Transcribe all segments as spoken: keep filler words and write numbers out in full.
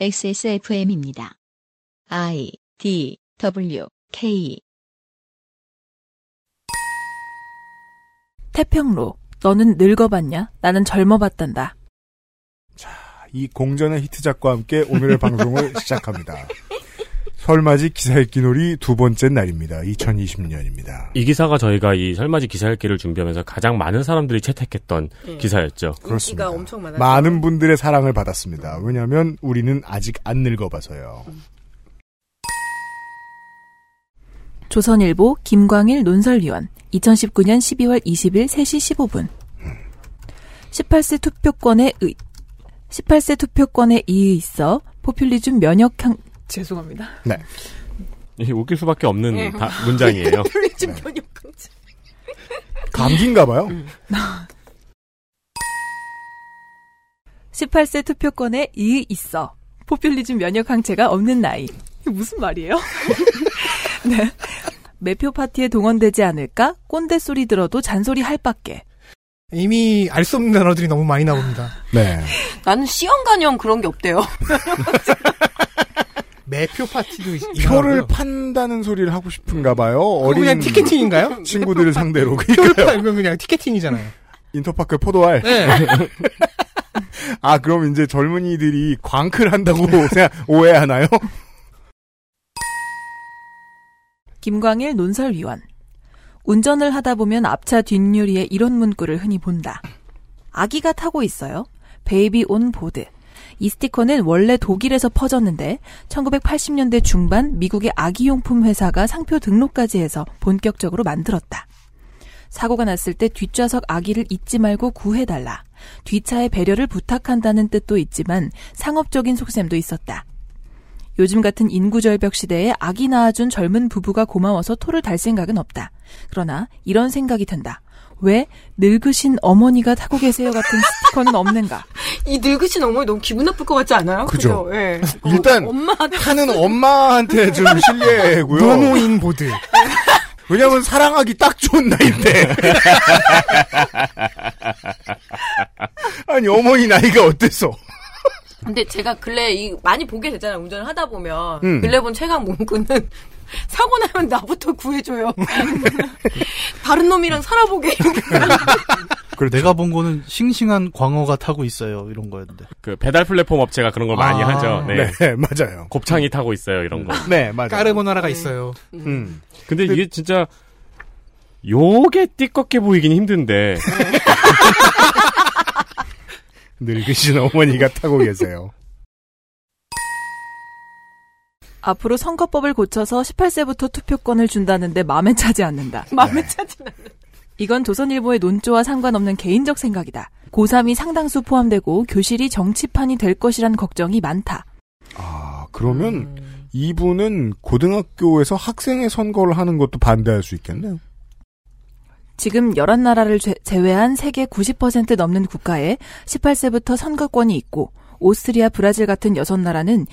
엑스에스에프엠입니다. I, D, W, K 태평로, 너는 늙어봤냐? 나는 젊어봤단다. 자, 이 공전의 히트작과 함께 오늘의 방송을 시작합니다. 설맞이 기사 읽기 놀이 두 번째 날입니다. 이천이십 년입니다. 이 기사가 저희가 이 설맞이 기사 읽기를 준비하면서 가장 많은 사람들이 채택했던 네. 기사였죠. 그렇습니다. 엄청 많은 분들의 사랑을 받았습니다. 왜냐하면 우리는 아직 안 늙어봐서요. 음. 조선일보 김광일 논설위원 이천십구 년 십이월 이십일 세 시 십오 분 음. 십팔 세 투표권에 의 십팔 세 투표권에 이의있어 포퓰리즘 면역향 죄송합니다. 네. 웃길 수밖에 없는 네. 다, 문장이에요. 네. 감기인가봐요. 음. 십팔 세 투표권에 이의 있어. 포퓰리즘 면역 항체가 없는 나이. 이게 무슨 말이에요? 네. 매표 파티에 동원되지 않을까? 꼰대 소리 들어도 잔소리 할 밖에. 이미 알 수 없는 단어들이 너무 많이 나옵니다. 네. 나는 시험관형 그런 게 없대요. 매표 파티도 표를 판다는 소리를 하고 싶은가 봐요. 어린 그냥 티켓팅인가요? 친구들을 상대로. 표를 팔면 그냥 티켓팅이잖아요. 인터파크 포도알. 네. 아 그럼 이제 젊은이들이 광클 한다고 오해하나요? 김광일 논설위원. 운전을 하다 보면 앞차 뒷유리에 이런 문구를 흔히 본다. 아기가 타고 있어요. 베이비 온 보드. 이 스티커는 원래 독일에서 퍼졌는데 천구백팔십 년대 중반 미국의 아기용품 회사가 상표 등록까지 해서 본격적으로 만들었다. 사고가 났을 때 뒷좌석 아기를 잊지 말고 구해달라. 뒷차에 배려를 부탁한다는 뜻도 있지만 상업적인 속셈도 있었다. 요즘 같은 인구절벽 시대에 아기 낳아준 젊은 부부가 고마워서 토를 달 생각은 없다. 그러나 이런 생각이 든다. 왜 늙으신 어머니가 타고 계세요 같은 스티커는 없는가? 이 늙으신 어머니 너무 기분 나쁠 것 같지 않아요? 그죠? 예. 일단 어, 엄마한테 타는 엄마한테 좀 실례고요. 노노인 보드. 왜냐면 사랑하기 딱 좋은 나이인데. 아니 어머니 나이가 어때서? 근데 제가 근래 이 많이 보게 되잖아요. 운전을 하다 보면 음. 근래 본 최강 문구는 사고 나면 나부터 구해줘요. 다른 놈이랑 살아보게. 그리고 내가 본 거는 싱싱한 광어가 타고 있어요 이런 거였는데. 그 배달 플랫폼 업체가 그런 걸 아~ 많이 하죠. 네. 네, 맞아요. 곱창이 타고 있어요 이런 거. 네, 맞아요. 까르보나라가 있어요. 음. 음. 근데, 근데 이게 진짜 요게 띠껍게 보이긴 힘든데. 늙으신 어머니가 타고 계세요. 앞으로 선거법을 고쳐서 십팔 세부터 투표권을 준다는데 마음에 차지 않는다. 마음에 네. 차지 않는다. 이건 조선일보의 논조와 상관없는 개인적 생각이다. 고삼이 상당수 포함되고 교실이 정치판이 될 것이란 걱정이 많다. 아, 그러면 음... 이분은 고등학교에서 학생의 선거를 하는 것도 반대할 수 있겠네요. 지금 열한 나라를 제외한 세계 구십 퍼센트 넘는 국가에 십팔 세부터 선거권이 있고 오스트리아, 브라질 같은 여섯 나라는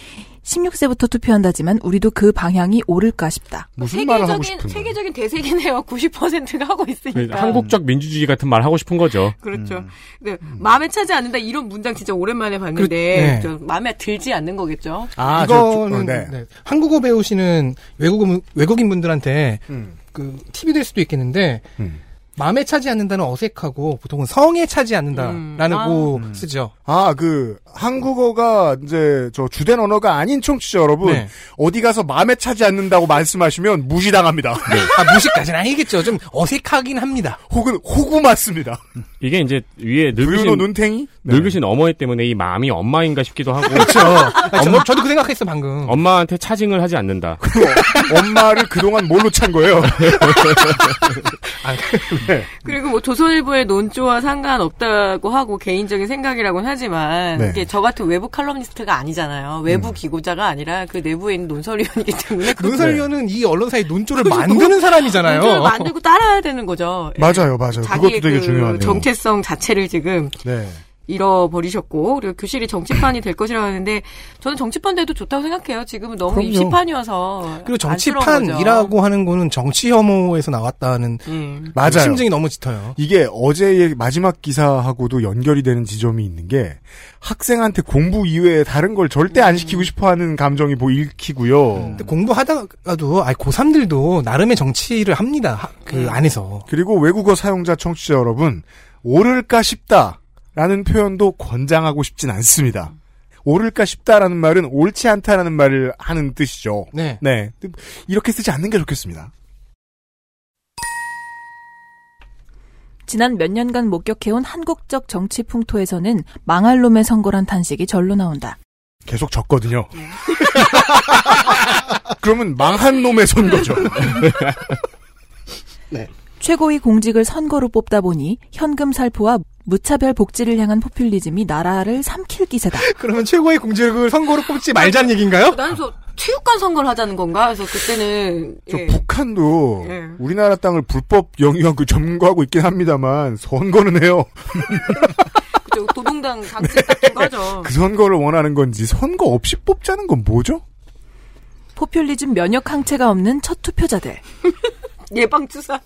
십육 세부터 투표한다지만 우리도 그 방향이 옳을까 싶다. 무슨 세계적인, 말을 하고 싶은 세계적인 대세계네요. 구십 퍼센트가 하고 있으니까. 한국적 민주주의 같은 말 하고 싶은 거죠. 그렇죠. 음. 네, 마음에 차지 않는다. 이런 문장 진짜 오랜만에 봤는데 그, 네. 마음에 들지 않는 거겠죠. 아, 이거는 어, 네. 네. 한국어 배우시는 외국어, 외국인 분들한테 음. 그 팁이 될 수도 있겠는데 음. 마음에 차지 않는다는 어색하고 보통은 성에 차지 않는다라는 음. 거 음. 쓰죠. 아, 그 한국어가 이제 저 주된 언어가 아닌 청취자 여러분 네. 어디 가서 마음에 차지 않는다고 말씀하시면 무시당합니다. 네. 아, 무시까지는 아니겠죠. 좀 어색하긴 합니다. 혹은 호구 맞습니다. 이게 이제 위에 늙으신 눈탱이 네. 늙으신 어머니 때문에 이 마음이 엄마인가 싶기도 하고. 그렇죠. 엄마, 저도 그 생각했어 방금. 엄마한테 차징을 하지 않는다. 엄마를 그동안 뭘로 찬 거예요? 아, 네. 그리고 뭐 조선일보의 논조와 상관없다고 하고 개인적인 생각이라고는 하지만 네. 이게 저 같은 외부 칼럼니스트가 아니잖아요. 외부 음. 기고자가 아니라 그 내부에 있는 논설위원이기 때문에 논설위원은 네. 이 언론사의 논조를 만드는 사람이잖아요. 논조를 만들고 따라야 되는 거죠. 맞아요, 맞아요. 자기의 그것도 되게 그 중요하네요. 정체성 자체를 지금 네. 잃어버리셨고, 그리고 교실이 정치판이 될 것이라고 하는데, 저는 정치판 돼도 좋다고 생각해요. 지금은 너무 그럼요. 입시판이어서. 그리고 정치판이라고 하는 거는 정치 혐오에서 나왔다는, 음. 맞아요. 심증이 너무 짙어요. 이게 어제의 마지막 기사하고도 연결이 되는 지점이 있는 게, 학생한테 공부 이외에 다른 걸 절대 안 시키고 싶어 하는 감정이 뭐 읽히고요. 음. 근데 공부하다가도, 아니, 고삼들도 나름의 정치를 합니다. 하, 그 안에서. 그리고 외국어 사용자 청취자 여러분, 오를까 싶다. 라는 표현도 권장하고 싶진 않습니다. 옳을까 싶다라는 말은 옳지 않다라는 말을 하는 뜻이죠. 네. 네. 이렇게 쓰지 않는 게 좋겠습니다. 지난 몇 년간 목격해온 한국적 정치 풍토에서는 망할 놈의 선거란 탄식이 절로 나온다. 계속 졌거든요. 그러면 망한 놈의 선거죠. 네. 최고위 공직을 선거로 뽑다 보니 현금 살포와 무차별 복지를 향한 포퓰리즘이 나라를 삼킬 기세다. 그러면 최고의 공직을 선거로 뽑지 말자는 얘기인가요? 나는 저 체육관 선거를 하자는 건가? 그래서 그때는 저 예. 북한도 예. 우리나라 땅을 불법 영유한 그 점거하고 있긴 합니다만 선거는 해요. 그죠 도동당 당직 같은 거 하죠. 그 선거를 원하는 건지 선거 없이 뽑자는 건 뭐죠? 포퓰리즘 면역 항체가 없는 첫 투표자들. 예방주사.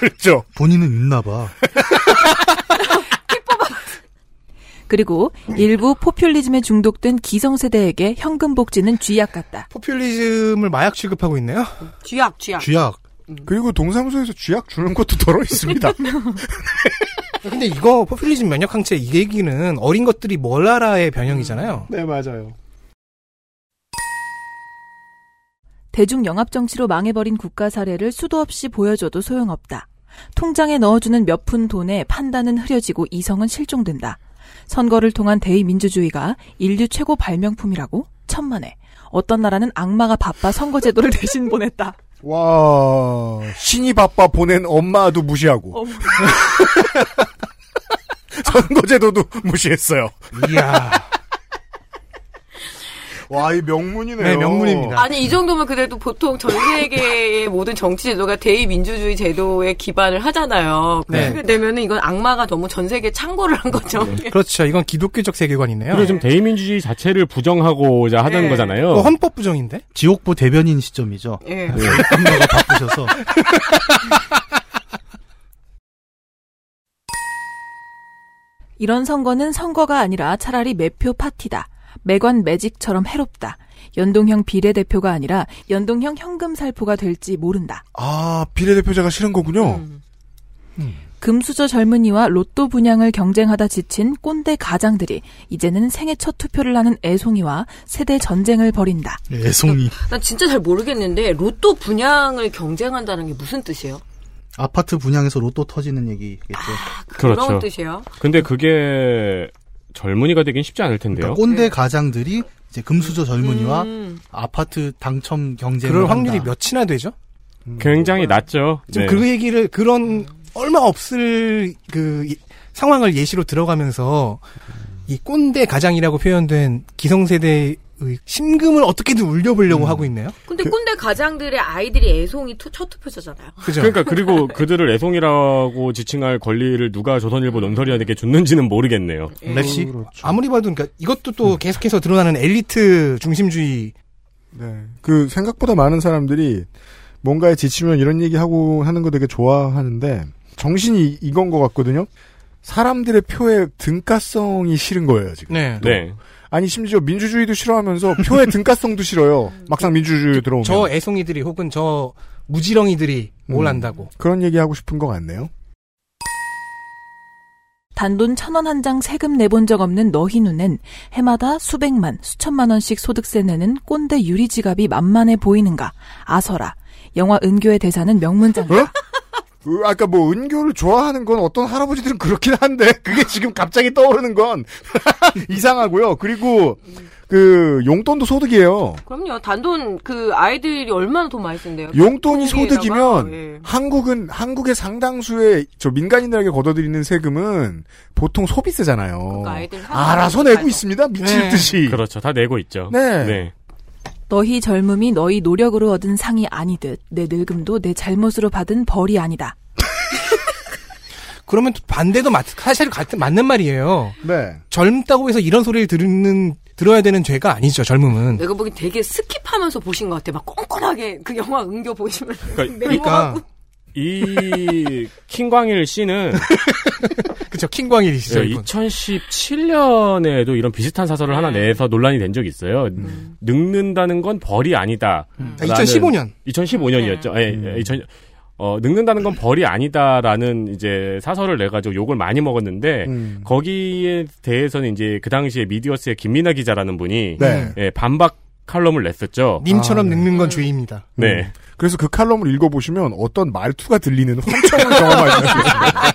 그렇죠. 본인은 있나봐. 그리고 일부 포퓰리즘에 중독된 기성세대에게 현금 복지는 쥐약 같다. 포퓰리즘을 마약 취급하고 있네요. 쥐약, 쥐약. 쥐약. 음. 그리고 동사무소에서 쥐약 주는 것도 덜어 있습니다. 근데 이거 포퓰리즘 면역항체 이 얘기는 어린 것들이 뭘 알아의 변형이잖아요. 음. 네, 맞아요. 대중영합정치로 망해버린 국가 사례를 수도 없이 보여줘도 소용없다. 통장에 넣어주는 몇 푼 돈에 판단은 흐려지고 이성은 실종된다. 선거를 통한 대의민주주의가 인류 최고 발명품이라고? 천만에. 어떤 나라는 악마가 바빠 선거제도를 대신 보냈다. 와, 신이 바빠 보낸 엄마도 무시하고. 선거제도도 무시했어요. 이야. 와, 이 명문이네요. 네, 명문입니다. 아니, 이 정도면 그래도 보통 전 세계의 모든 정치 제도가 대의민주주의 제도에 기반을 하잖아요. 네. 그렇게 되면은 이건 악마가 너무 전 세계에 창고를 한 거죠. 네. 그렇죠. 이건 기독교적 세계관이네요. 그리고 지금 대의민주주의 자체를 부정하고자 하던 네. 거잖아요. 어, 헌법 부정인데? 지옥보 대변인 시점이죠. 예. 네. 네. 악마가 바쁘셔서. 이런 선거는 선거가 아니라 차라리 매표 파티다. 매관 매직처럼 해롭다. 연동형 비례대표가 아니라 연동형 현금살포가 될지 모른다. 아, 비례대표제가 싫은 거군요. 음. 음. 금수저 젊은이와 로또 분양을 경쟁하다 지친 꼰대 가장들이 이제는 생애 첫 투표를 하는 애송이와 세대 전쟁을 벌인다. 애송이. 난 진짜 잘 모르겠는데 로또 분양을 경쟁한다는 게 무슨 뜻이에요? 아파트 분양에서 로또 터지는 얘기겠죠. 아, 그런 그렇죠. 뜻이에요? 근데 그게... 젊은이가 되긴 쉽지 않을 텐데요. 그러니까 꼰대 가장들이 이제 금수저 젊은이와 음. 아파트 당첨 경쟁을 그럴 확률이 한다. 몇이나 되죠? 음. 굉장히 낮죠. 지금 네. 그 얘기를 그런 얼마 없을 그 상황을 예시로 들어가면서 이 꼰대 가장이라고 표현된 기성세대의 심금을 어떻게든 울려보려고 음. 하고 있네요. 근데 꼰대 가장들의 아이들이 애송이 투, 첫 투표자잖아요. 그죠? 그러니까 그리고 그들을 애송이라고 지칭할 권리를 누가 조선일보 논설위원에게 줬는지는 모르겠네요. 랩시? 그렇죠. 아무리 봐도 그러니까 이것도 또 계속해서 드러나는 엘리트 중심주의. 네. 그 생각보다 많은 사람들이 뭔가에 지치면 이런 얘기하고 하는 거 되게 좋아하는데 정신이 이건 것 같거든요. 사람들의 표의 등가성이 싫은 거예요, 지금. 네. 또. 네. 아니, 심지어 민주주의도 싫어하면서 표의 등가성도 싫어요. 막상 민주주의에 들어오면. 저 애송이들이 혹은 저 무지렁이들이 뭘 음, 안다고. 그런 얘기하고 싶은 것 같네요. 단돈 천 원 한 장 세금 내본 적 없는 너희 눈엔 해마다 수백만, 수천만 원씩 소득세 내는 꼰대 유리지갑이 만만해 보이는가. 아서라. 영화 은교의 대사는 명문장이다. 어? 아까 뭐 은교를 좋아하는 건 어떤 할아버지들은 그렇긴 한데 그게 지금 갑자기 떠오르는 건 이상하고요. 그리고 그 용돈도 소득이에요. 그럼요. 단돈 그 아이들이 얼마나 돈 많이 쓴대요. 용돈이 소득이면 네. 한국은 한국의 상당수의 저 민간인들에게 걷어들이는 세금은 보통 소비세잖아요. 그러니까 아이들 알아서 내고 알죠. 있습니다. 미칠 네. 듯이. 그렇죠. 다 내고 있죠. 네. 네. 너희 젊음이 너희 노력으로 얻은 상이 아니듯 내 늙음도 내 잘못으로 받은 벌이 아니다. 그러면 반대도 맞, 사실 같은, 맞는 말이에요. 네. 젊다고 해서 이런 소리를 들는, 들어야 되는 죄가 아니죠, 젊음은. 내가 보기엔 되게 스킵하면서 보신 것 같아. 막 꼼꼼하게 그 영화 은교 보시면. 그러니까. 그러니까 이, 킹광일 씨는. 그쵸, 킹광일이 시죠. 네, 이천십칠 년에도 이런 비슷한 사설을 네. 하나 내서 논란이 된 적이 있어요. 음. 늙는다는 건 벌이 아니다. 음. 이천십오 년. 이천십오 년이었죠. 예, 네. 네, 이천 어, 늙는다는 건 벌이 아니다라는 이제 사설을 내가지고 욕을 많이 먹었는데, 음. 거기에 대해서는 이제 그 당시에 미디어스의 김민아 기자라는 분이, 네. 예, 반박 칼럼을 냈었죠. 님처럼 아, 네. 늙는 건 죄입니다. 네. 음. 그래서 그 칼럼을 읽어보시면 어떤 말투가 들리는 환청을 경험할 수 있습니다.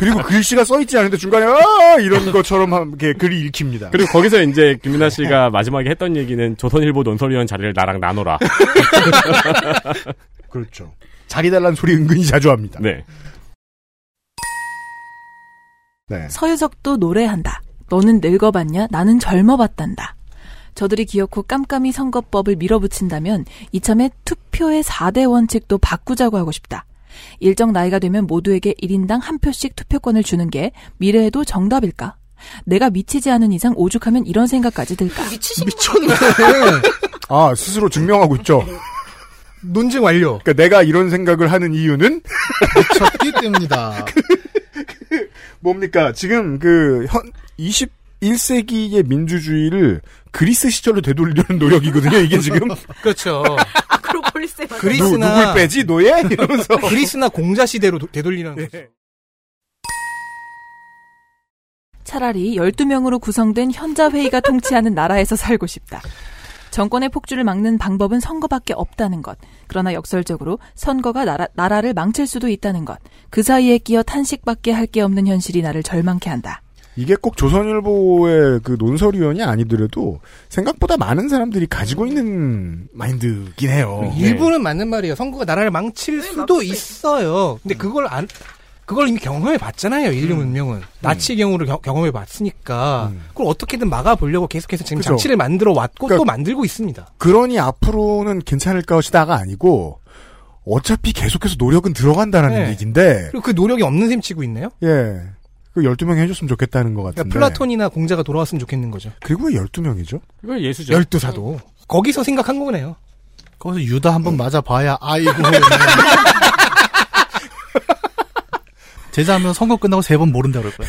그리고 글씨가 써있지 않은데 중간에, 아! 이런 것처럼 이렇게 글이 읽힙니다. 그리고 거기서 이제 김민아 씨가 마지막에 했던 얘기는 조선일보 논설위원 자리를 나랑 나눠라. 그렇죠. 자리 달란 소리 은근히 자주 합니다. 네. 네. 서유석도 노래한다. 너는 늙어봤냐? 나는 젊어봤단다. 저들이 기어코 깜깜이 선거법을 밀어붙인다면 이참에 투표의 사 대 원칙도 바꾸자고 하고 싶다. 일정 나이가 되면 모두에게 일 인당 한 표씩 투표권을 주는 게 미래에도 정답일까? 내가 미치지 않은 이상 오죽하면 이런 생각까지 들까? 미쳤네. 아, 스스로 증명하고 있죠. 논증 완료. 그러니까 내가 이런 생각을 하는 이유는 미쳤기 때문이다. 그, 그, 뭡니까? 지금 그 현 이십일 세기의 민주주의를 그리스 시절로 되돌리려는 노력이거든요. 이게 지금. 그렇죠. 아크로폴리스에 그리스나 누, 누굴 빼지 노예? 이러면서 그리스나 공자 시대로 도, 되돌리는 네. 거죠. 차라리 열두 명으로 구성된 현자회의가 통치하는 나라에서 살고 싶다. 정권의 폭주를 막는 방법은 선거밖에 없다는 것. 그러나 역설적으로 선거가 나라, 나라를 망칠 수도 있다는 것. 그 사이에 끼어 탄식밖에 할 게 없는 현실이 나를 절망케 한다. 이게 꼭 조선일보의 그 논설위원이 아니더라도 생각보다 많은 사람들이 가지고 있는 마인드긴 해요. 일부는 네. 맞는 말이에요. 선거가 나라를 망칠 네, 수도 맞지. 있어요. 근데 그걸 안... 그걸 이미 경험해 봤잖아요. 인류 문명은. 음. 나치의 경우를 겨, 경험해 봤으니까 음. 그걸 어떻게든 막아보려고 계속해서 지금 그쵸. 장치를 만들어 왔고 그러니까, 또 만들고 있습니다. 그러니 앞으로는 괜찮을 것이다가 아니고 어차피 계속해서 노력은 들어간다라는 네. 얘기인데 그리고 그 노력이 없는 셈 치고 있네요. 예, 그 열두 명이 해줬으면 좋겠다는 것 같은데. 그러니까 플라톤이나 공자가 돌아왔으면 좋겠는 거죠. 그리고 왜 열두 명이죠? 이거 예수죠. 열두 사도. 거기서 생각한 거네요. 거기서 유다 한번 음. 맞아봐야 아이고. 제자하면 선거 끝나고 세 번 모른다고 그럴 거야.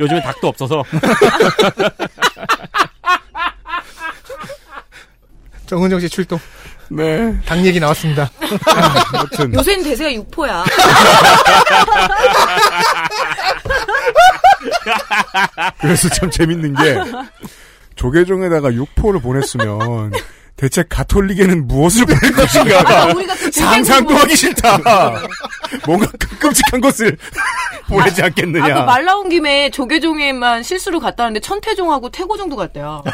요즘에 닭도 없어서. 정은정 씨 출동. 네. 닭 얘기 나왔습니다. 아무튼. 요새는 대세가 육포야. 그래서 참 재밌는 게 조계종에다가 육포를 보냈으면 대체 가톨릭에는 무엇을 보낼 것인가? 상상도 하기 싫다. 뭔가 끔찍한 것을 보내지 않겠느냐. 아, 그 말 나온 김에 조계종에만 실수로 갔다는데 천태종하고 태고종도 갔대요.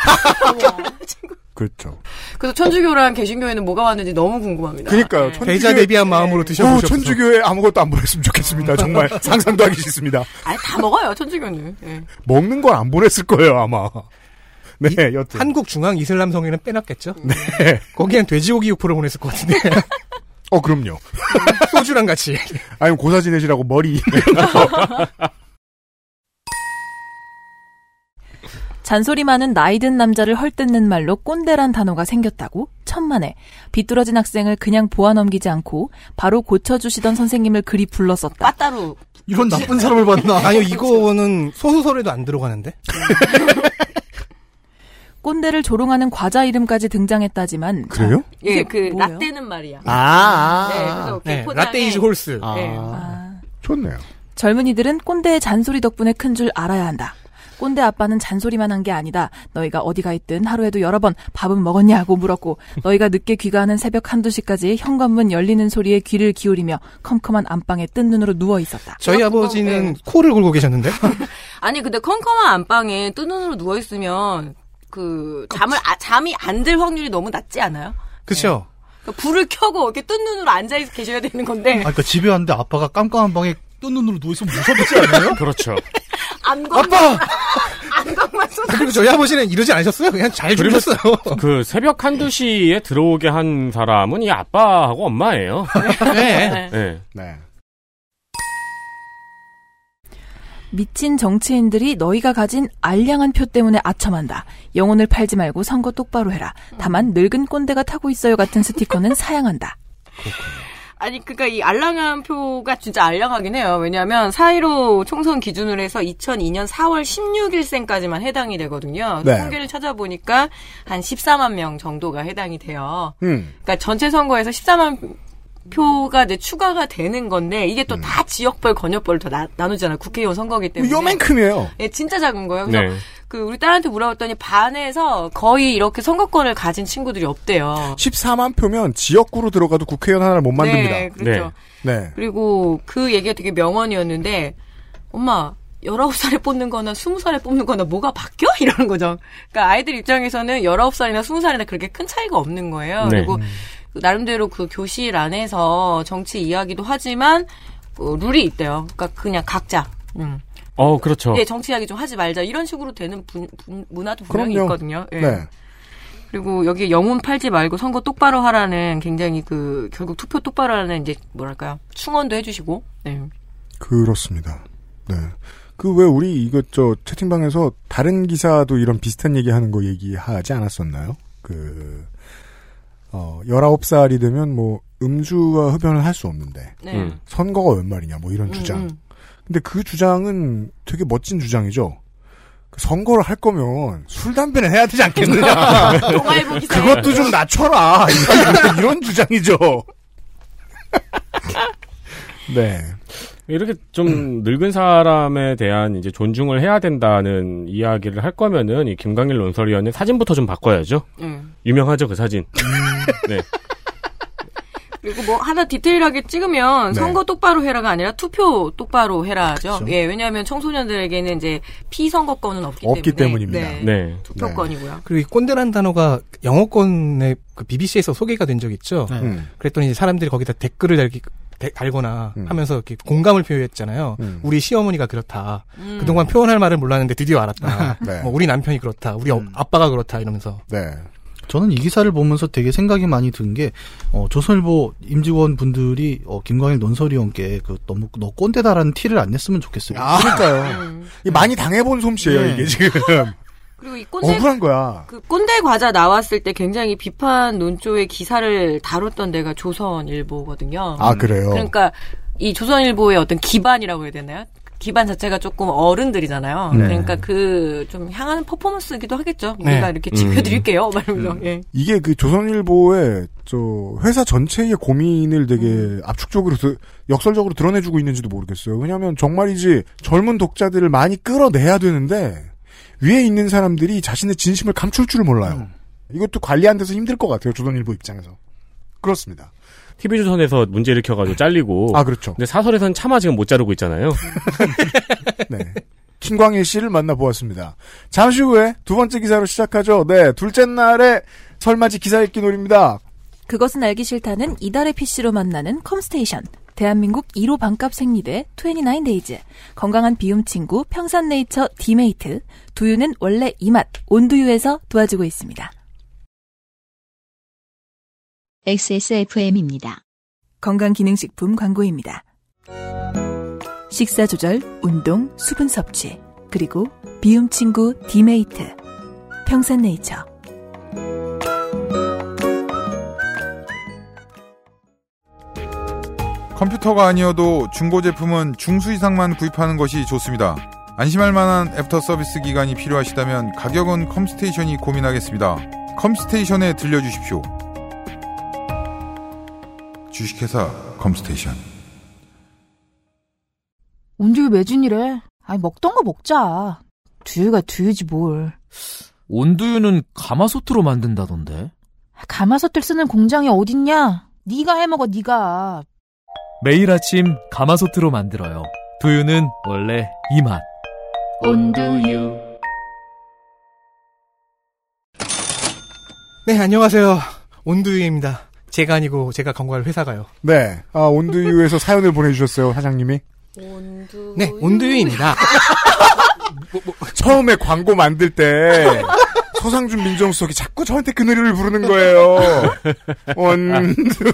그렇죠. 그래서 천주교랑 개신교에는 뭐가 왔는지 너무 궁금합니다. 그러니까요. 네. 배자 대비한 마음으로 드셔보셨죠. 천주교에 아무것도 안 보냈으면 좋겠습니다. 정말 상상도 하기 싫습니다. 아니, 다 먹어요, 천주교는. 네. 먹는 걸 안 보냈을 거예요, 아마. 네, 여튼. 한국중앙이슬람성에는 빼놨겠죠? 네. 거기엔 돼지고기 육포를 보냈을 것 같은데. 어, 그럼요. 소주랑 같이. 아니면 고사 지내시라고 머리. 잔소리 많은 나이든 남자를 헐뜯는 말로 꼰대란 단어가 생겼다고? 천만에. 비뚤어진 학생을 그냥 보아 넘기지 않고 바로 고쳐주시던 선생님을 그리 불렀었다. 빠따로. 이런 나쁜 사람을 봤나? 아니요, 이거는 소수설에도 안 들어가는데? 꼰대를 조롱하는 과자 이름까지 등장했다지만. 그래요? 아, 예, 그, 뭐예요? 라떼는 말이야. 아, 아, 네, 그래서 네, 라떼 이즈 홀스. 아, 네. 아. 좋네요. 젊은이들은 꼰대의 잔소리 덕분에 큰 줄 알아야 한다. 꼰대 아빠는 잔소리만 한 게 아니다. 너희가 어디가 있든 하루에도 여러 번 밥은 먹었냐고 물었고, 너희가 늦게 귀가하는 새벽 한두 시까지 현관문 열리는 소리에 귀를 기울이며 컴컴한 안방에 뜬 눈으로 누워 있었다. 저희 아버지는 코를 골고 계셨는데? 아니, 근데 컴컴한 안방에 뜬 눈으로 누워 있으면. 그 잠을 아, 잠이 안 들 확률이 너무 낮지 않아요? 그렇죠. 네. 그러니까 불을 켜고 이렇게 뜬 눈으로 앉아 계셔야 되는 건데. 아, 그러니까 집에 왔는데 아빠가 깜깜한 방에 뜬 눈으로 누워 있으면 무섭지 않아요? 그렇죠. 안 건방. 아빠. 안 건방. 정말 쏟아. 그리고 저희 아버지는 이러지 않으셨어요? 그냥 잘 죽였어요. 그 새벽 한두 시에 들어오게 한 사람은 이 아빠하고 엄마예요. 네. 네. 네. 네. 미친 정치인들이 너희가 가진 알량한 표 때문에 아첨한다. 영혼을 팔지 말고 선거 똑바로 해라. 다만 늙은 꼰대가 타고 있어요 같은 스티커는 사양한다. 아니 그러니까 이 알량한 표가 진짜 알량하긴 해요. 왜냐하면 사 일오 총선 기준으로 해서 이천이 년 사월 십육일생까지만 해당이 되거든요. 네. 통계를 찾아보니까 한 십사만 명 정도가 해당이 돼요. 음. 그러니까 전체 선거에서 십사만 표가 이제 추가가 되는 건데 이게 또 다 음. 지역별 권역별로 다 나, 나누잖아요. 국회의원 선거기 때문에. 요만큼이에요. 예, 진짜 작은 거예요. 그래서 네. 그 우리 딸한테 물어봤더니 반에서 거의 이렇게 선거권을 가진 친구들이 없대요. 십사만 표면 지역구로 들어가도 국회의원 하나를 못 만듭니다. 네, 그렇죠. 네. 네. 그리고 그 얘기가 되게 명언이었는데 엄마 열아홉 살에 뽑는 거나 스무 살에 뽑는 거나 뭐가 바뀌어? 이러는 거죠. 그러니까 아이들 입장에서는 열아홉 살이나 스무 살이나 그렇게 큰 차이가 없는 거예요. 네. 그리고 나름대로 그 교실 안에서 정치 이야기도 하지만 그 룰이 있대요. 그러니까 그냥 각자. 음. 어, 그렇죠. 예, 정치 이야기 좀 하지 말자. 이런 식으로 되는 분, 분, 문화도 분명히 그럼요. 있거든요. 예. 네. 그리고 여기 영혼 팔지 말고 선거 똑바로 하라는 굉장히 그 결국 투표 똑바로 하라는 이제 뭐랄까요? 충언도 해주시고. 네. 그렇습니다. 네. 그 왜 우리 이거 저 채팅방에서 다른 기사도 이런 비슷한 얘기하는 거 얘기하지 않았었나요? 그. 어, 열아홉 살이 되면 뭐 음주와 흡연을 할 수 없는데 네. 음. 선거가 웬 말이냐 뭐 이런 주장. 음, 음. 근데 그 주장은 되게 멋진 주장이죠. 그 선거를 할 거면 술, 담배는 해야 되지 않겠느냐. 그것도 좀 낮춰라. 이런, 이런 주장이죠. 네. 이렇게 좀 음. 늙은 사람에 대한 이제 존중을 해야 된다는 이야기를 할 거면은 이 김광일 논설위원의 사진부터 좀 바꿔야죠. 음. 유명하죠 그 사진. 네. 그리고 뭐 하나 디테일하게 찍으면 네. 선거 똑바로 해라가 아니라 투표 똑바로 해라죠. 그렇죠. 예, 왜냐하면 청소년들에게는 이제 피선거권은 없기, 없기 때문에. 때문입니다. 네, 네. 투표권이고요. 네. 그리고 이 꼰대라는 단어가 영어권의 그 비비씨에서 소개가 된 적 있죠. 네. 음. 그랬더니 이제 사람들이 거기다 댓글을 달기. 달거나 음. 하면서 이렇게 공감을 표했잖아요. 음. 우리 시어머니가 그렇다. 음. 그동안 표현할 말을 몰랐는데 드디어 알았다. 네. 뭐 우리 남편이 그렇다. 우리 음. 아빠가 그렇다. 이러면서. 네. 저는 이 기사를 보면서 되게 생각이 많이 든 게 어, 조선일보 임직원 분들이 어, 김광일 논설위원께 그 너무 너 꼰대다라는 티를 안 냈으면 좋겠어요. 아, 그러니까요. 음. 많이 당해본 솜씨예요 네. 이게 지금. 그리고 이 꼰대, 억울한 거야. 그 꼰대 과자 나왔을 때 굉장히 비판 논조의 기사를 다뤘던 데가 조선일보거든요. 아, 그래요? 그러니까 이 조선일보의 어떤 기반이라고 해야 되나요? 기반 자체가 조금 어른들이잖아요. 네. 그러니까 그 좀 향하는 퍼포먼스이기도 하겠죠. 네. 우리가 이렇게 지켜드릴게요. 음. 음. 예. 이게 그 조선일보의 저 회사 전체의 고민을 되게 음. 압축적으로 역설적으로 드러내주고 있는지도 모르겠어요. 왜냐하면 정말이지 젊은 독자들을 많이 끌어내야 되는데 위에 있는 사람들이 자신의 진심을 감출 줄 몰라요. 음. 이것도 관리 안 돼서 힘들 것 같아요. 조선일보 입장에서. 그렇습니다. 티비조선에서 문제 일으켜가지고 잘리고. 아, 그렇죠. 근데 사설에서는 차마 지금 못 자르고 있잖아요. 네. 김광일 씨를 만나보았습니다. 잠시 후에 두 번째 기사로 시작하죠. 네. 둘째 날의 설맞이 기사 읽기 놀입니다. 그것은 알기 싫다는 이달의 피씨로 만나는 컴스테이션. 대한민국 일 호 반값 생리대 이십구 데이즈, 건강한 비움 친구 평산네이처 디메이트, 두유는 원래 이 맛, 온두유에서 도와주고 있습니다. 엑스에스에프엠입니다. 건강기능식품 광고입니다. 식사조절, 운동, 수분 섭취, 그리고 비움 친구 디메이트, 평산네이처. 컴퓨터가 아니어도 중고 제품은 중수 이상만 구입하는 것이 좋습니다. 안심할 만한 애프터 서비스 기간이 필요하시다면 가격은 컴스테이션이 고민하겠습니다. 컴스테이션에 들려주십시오. 주식회사 컴스테이션. 온두유 매진이래. 아니 먹던 거 먹자. 두유가 두유지 뭘. 온두유는 가마솥으로 만든다던데. 가마솥을 쓰는 공장이 어딨냐. 네가 해먹어 네가. 매일 아침 가마솥으로 만들어요. 두유는 원래 이 맛. 온두유. 네, 안녕하세요. 온두유입니다. 제가 아니고 제가 광고할 회사가요. 네, 아, 온두유에서 사연을 보내주셨어요, 사장님이. 온두유. 네, 온두유입니다. 뭐, 뭐. 처음에 광고 만들 때 서상준 민정수석이 자꾸 저한테 그 노래를 부르는 거예요. 원두.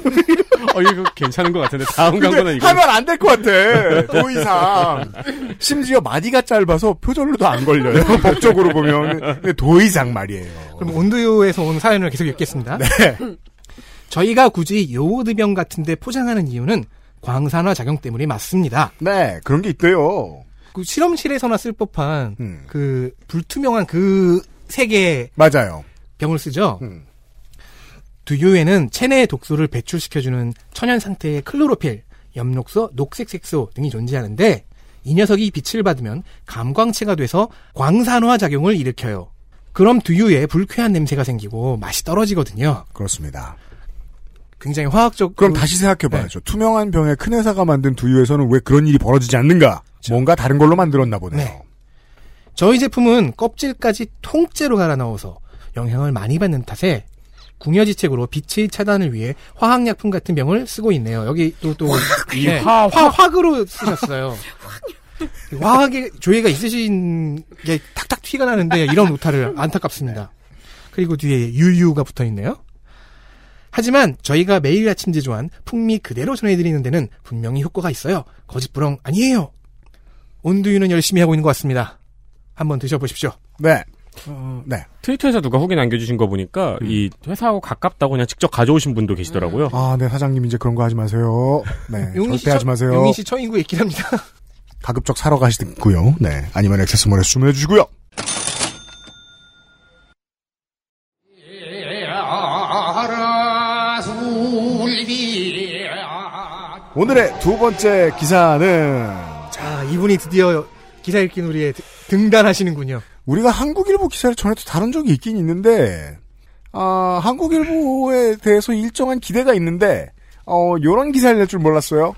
어, 이거 괜찮은 것 같은데 다음 광고는 이거 하면 안 될 것 같아. 더 이상. 심지어 마디가 짧아서 표절로도 안 걸려요. 법적으로 보면. 근데 더 이상 말이에요. 그럼 온두유에서 온 사연을 계속 읽겠습니다. 네. 저희가 굳이 요오드병 같은데 포장하는 이유는 광산화 작용 때문이 맞습니다. 네, 그런 게 있대요. 그 실험실에서나 쓸 법한 음. 그 불투명한 그 세 개의 맞아요. 병을 쓰죠. 음. 두유에는 체내의 독소를 배출시켜주는 천연 상태의 클로로필, 엽록소, 녹색색소 등이 존재하는데 이 녀석이 빛을 받으면 감광체가 돼서 광산화 작용을 일으켜요. 그럼 두유에 불쾌한 냄새가 생기고 맛이 떨어지거든요. 그렇습니다. 굉장히 화학적. 그럼 다시 생각해봐야죠. 네. 투명한 병에 큰 회사가 만든 두유에서는 왜 그런 일이 벌어지지 않는가? 그렇죠. 뭔가 다른 걸로 만들었나 보네요. 네. 저희 제품은 껍질까지 통째로 갈아 넣어서 영향을 많이 받는 탓에 궁여지책으로 빛의 차단을 위해 화학약품 같은 병을 쓰고 있네요. 여기 또, 또, 네. 화, 화, 화학으로 쓰셨어요. 화학의 조예가 있으신 게 탁탁 티가 나는데 이런 오타를 안타깝습니다. 그리고 뒤에 유유가 붙어 있네요. 하지만 저희가 매일 아침 제조한 풍미 그대로 전해드리는 데는 분명히 효과가 있어요. 거짓부렁 아니에요. 온두유는 열심히 하고 있는 것 같습니다. 한번 드셔보십시오. 네. 어, 네. 트위터에서 누가 후기 남겨주신 거 보니까 음. 이 회사하고 가깝다고 그냥 직접 가져오신 분도 계시더라고요. 음. 아, 네, 사장님 이제 그런 거 하지 마세요. 네, 절대 하지 마세요. 용인 씨 처인구에 있긴 합니다. 가급적 사러 가시고요. 네, 아니면 액세스몰에서 주문해 주시고요. 오늘의 두 번째 기사는 자 이분이 드디어 기사 읽기 놀이에 등단하시는군요. 우리가 한국일보 기사를 전에도 다룬 적이 있긴 있는데 아 한국일보에 대해서 일정한 기대가 있는데 어 이런 기사를 낼 줄 몰랐어요.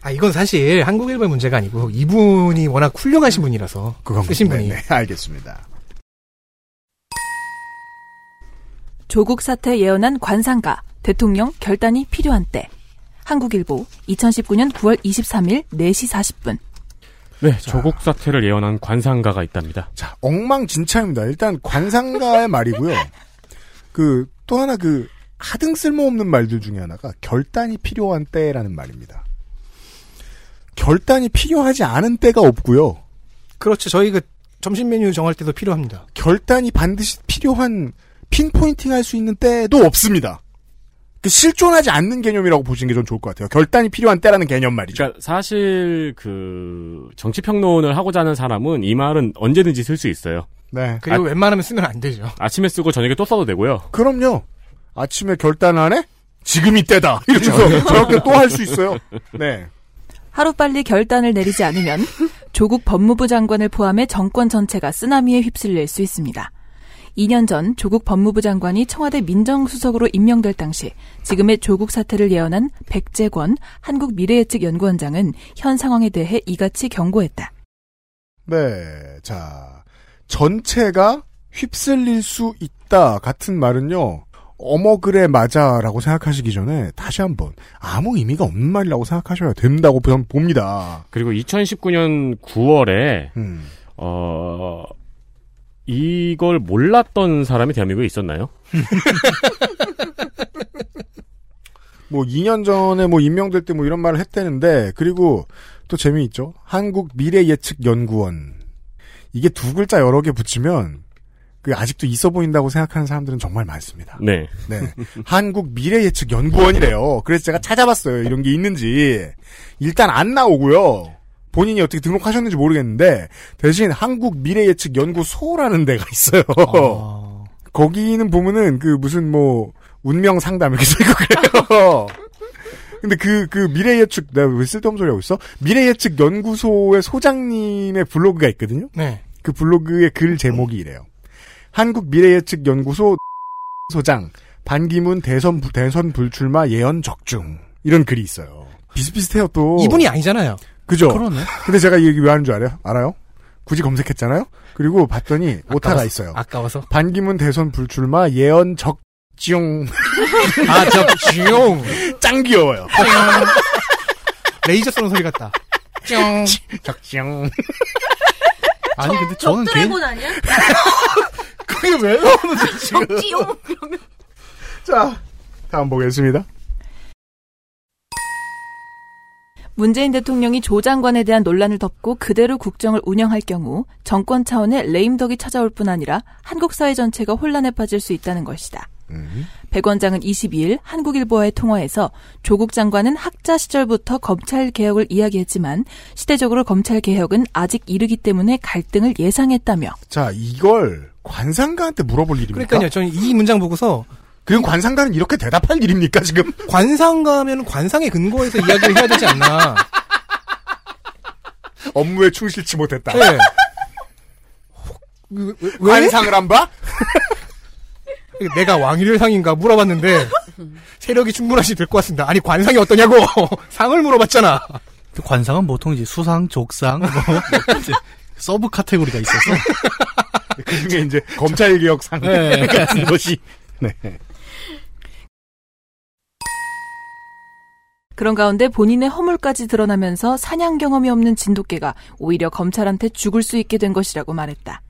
아 이건 사실 한국일보의 문제가 아니고 이분이 워낙 훌륭하신 분이라서 그건 쓰신 분이. 네, 알겠습니다. 조국 사태 예언한 관상가 대통령 결단이 필요한 때. 한국일보 이천십구년 구월 이십삼일 네 시 사십 분. 네, 조국 사태를 예언한 관상가가 있답니다. 자, 엉망진창입니다. 일단 관상가의 말이고요. 그 또 하나 그 하등 쓸모없는 말들 중에 하나가 결단이 필요한 때라는 말입니다. 결단이 필요하지 않은 때가 없고요. 그렇죠. 저희 그 점심 메뉴 정할 때도 필요합니다. 결단이 반드시 필요한 핀포인팅할 수 있는 때도 없습니다. 그 실존하지 않는 개념이라고 보시는 게 좀 좋을 것 같아요. 결단이 필요한 때라는 개념 말이죠. 그러니까 사실 그 정치 평론을 하고자 하는 사람은 이 말은 언제든지 쓸 수 있어요. 네. 그리고 아, 웬만하면 쓰면 안 되죠. 아침에 쓰고 저녁에 또 써도 되고요. 그럼요. 아침에 결단 안 해? 지금이 때다. 이러면서 저렇게 또 할 수 있어요. 네. 하루빨리 결단을 내리지 않으면 조국 법무부 장관을 포함해 정권 전체가 쓰나미에 휩쓸릴 수 있습니다. 이 년 전 조국 법무부 장관이 청와대 민정수석으로 임명될 당시 지금의 조국 사태를 예언한 백재권 한국미래예측연구원장은 현 상황에 대해 이같이 경고했다. 네, 자 전체가 휩쓸릴 수 있다 같은 말은요. 어머 그래 맞아라고 생각하시기 전에 다시 한번 아무 의미가 없는 말이라고 생각하셔야 된다고 저는 봅니다. 그리고 이천십구년 구월에 음. 어... 이걸 몰랐던 사람이 대한민국에 있었나요? 뭐 이 년 전에 뭐 임명될 때 뭐 이런 말을 했대는데 그리고 또 재미있죠. 한국 미래 예측 연구원 이게 두 글자 여러 개 붙이면 그 아직도 있어 보인다고 생각하는 사람들은 정말 많습니다. 네, 네. 한국 미래 예측 연구원이래요. 그래서 제가 찾아봤어요. 이런 게 있는지 일단 안 나오고요. 본인이 어떻게 등록하셨는지 모르겠는데 대신 한국미래예측연구소라는 데가 있어요. 어... 거기는 보면은 그 무슨 뭐 운명상담 이렇게 써있고 그래요. 근데 그, 그 미래예측 내가 왜 쓸데없는 소리 하고 있어? 미래예측연구소의 소장님의 블로그가 있거든요. 네. 그 블로그의 글 제목이 이래요. 한국미래예측연구소 소장 반기문 대선, 대선 불출마 예언 적중 이런 글이 있어요. 비슷비슷해요 또. 이분이 아니잖아요. 그죠? 그러네. 근데 제가 이 얘기 왜 하는 줄 알아요? 알아요? 굳이 검색했잖아요? 그리고 봤더니 아까워서, 오타가 있어요. 아까워서? 반기문 대선 불출마 예언 적중. 아, 적중. 짱 귀여워요. 레이저 쏘는 소리 같다. 쫑. 적중. 아니 근데 저는 개인 아니야? 그게 왜 나오는지 지금. 적지요 그러면. 자, 다음 보겠습니다. 문재인 대통령이 조 장관에 대한 논란을 덮고 그대로 국정을 운영할 경우 정권 차원의 레임덕이 찾아올 뿐 아니라 한국 사회 전체가 혼란에 빠질 수 있다는 것이다. 음. 백 원장은 이십이일 한국일보와의 통화에서 조국 장관은 학자 시절부터 검찰개혁을 이야기했지만 시대적으로 검찰개혁은 아직 이르기 때문에 갈등을 예상했다며. 자, 이걸 관상가한테 물어볼 일입니까? 그러니까요. 저는 이 문장 보고서. 그럼 관상가는 이렇게 대답할 일입니까, 지금? 관상가면 관상의 근거에서 이야기를 해야 되지 않나. 업무에 충실치 못했다. 네. 왜, 왜, 왜? 관상을 안 봐? 내가 왕위를 상인가 물어봤는데 세력이 충분하시 될 것 같습니다. 아니 관상이 어떠냐고. 상을 물어봤잖아. 그 관상은 보통 이제 수상, 족상, 뭐 서브 카테고리가 있어서 그 중에 이제 검찰개혁상 네. 같은 것이. 네. 그런 가운데 본인의 허물까지 드러나면서 사냥 경험이 없는 진돗개가 오히려 검찰한테 죽을 수 있게 된 것이라고 말했다.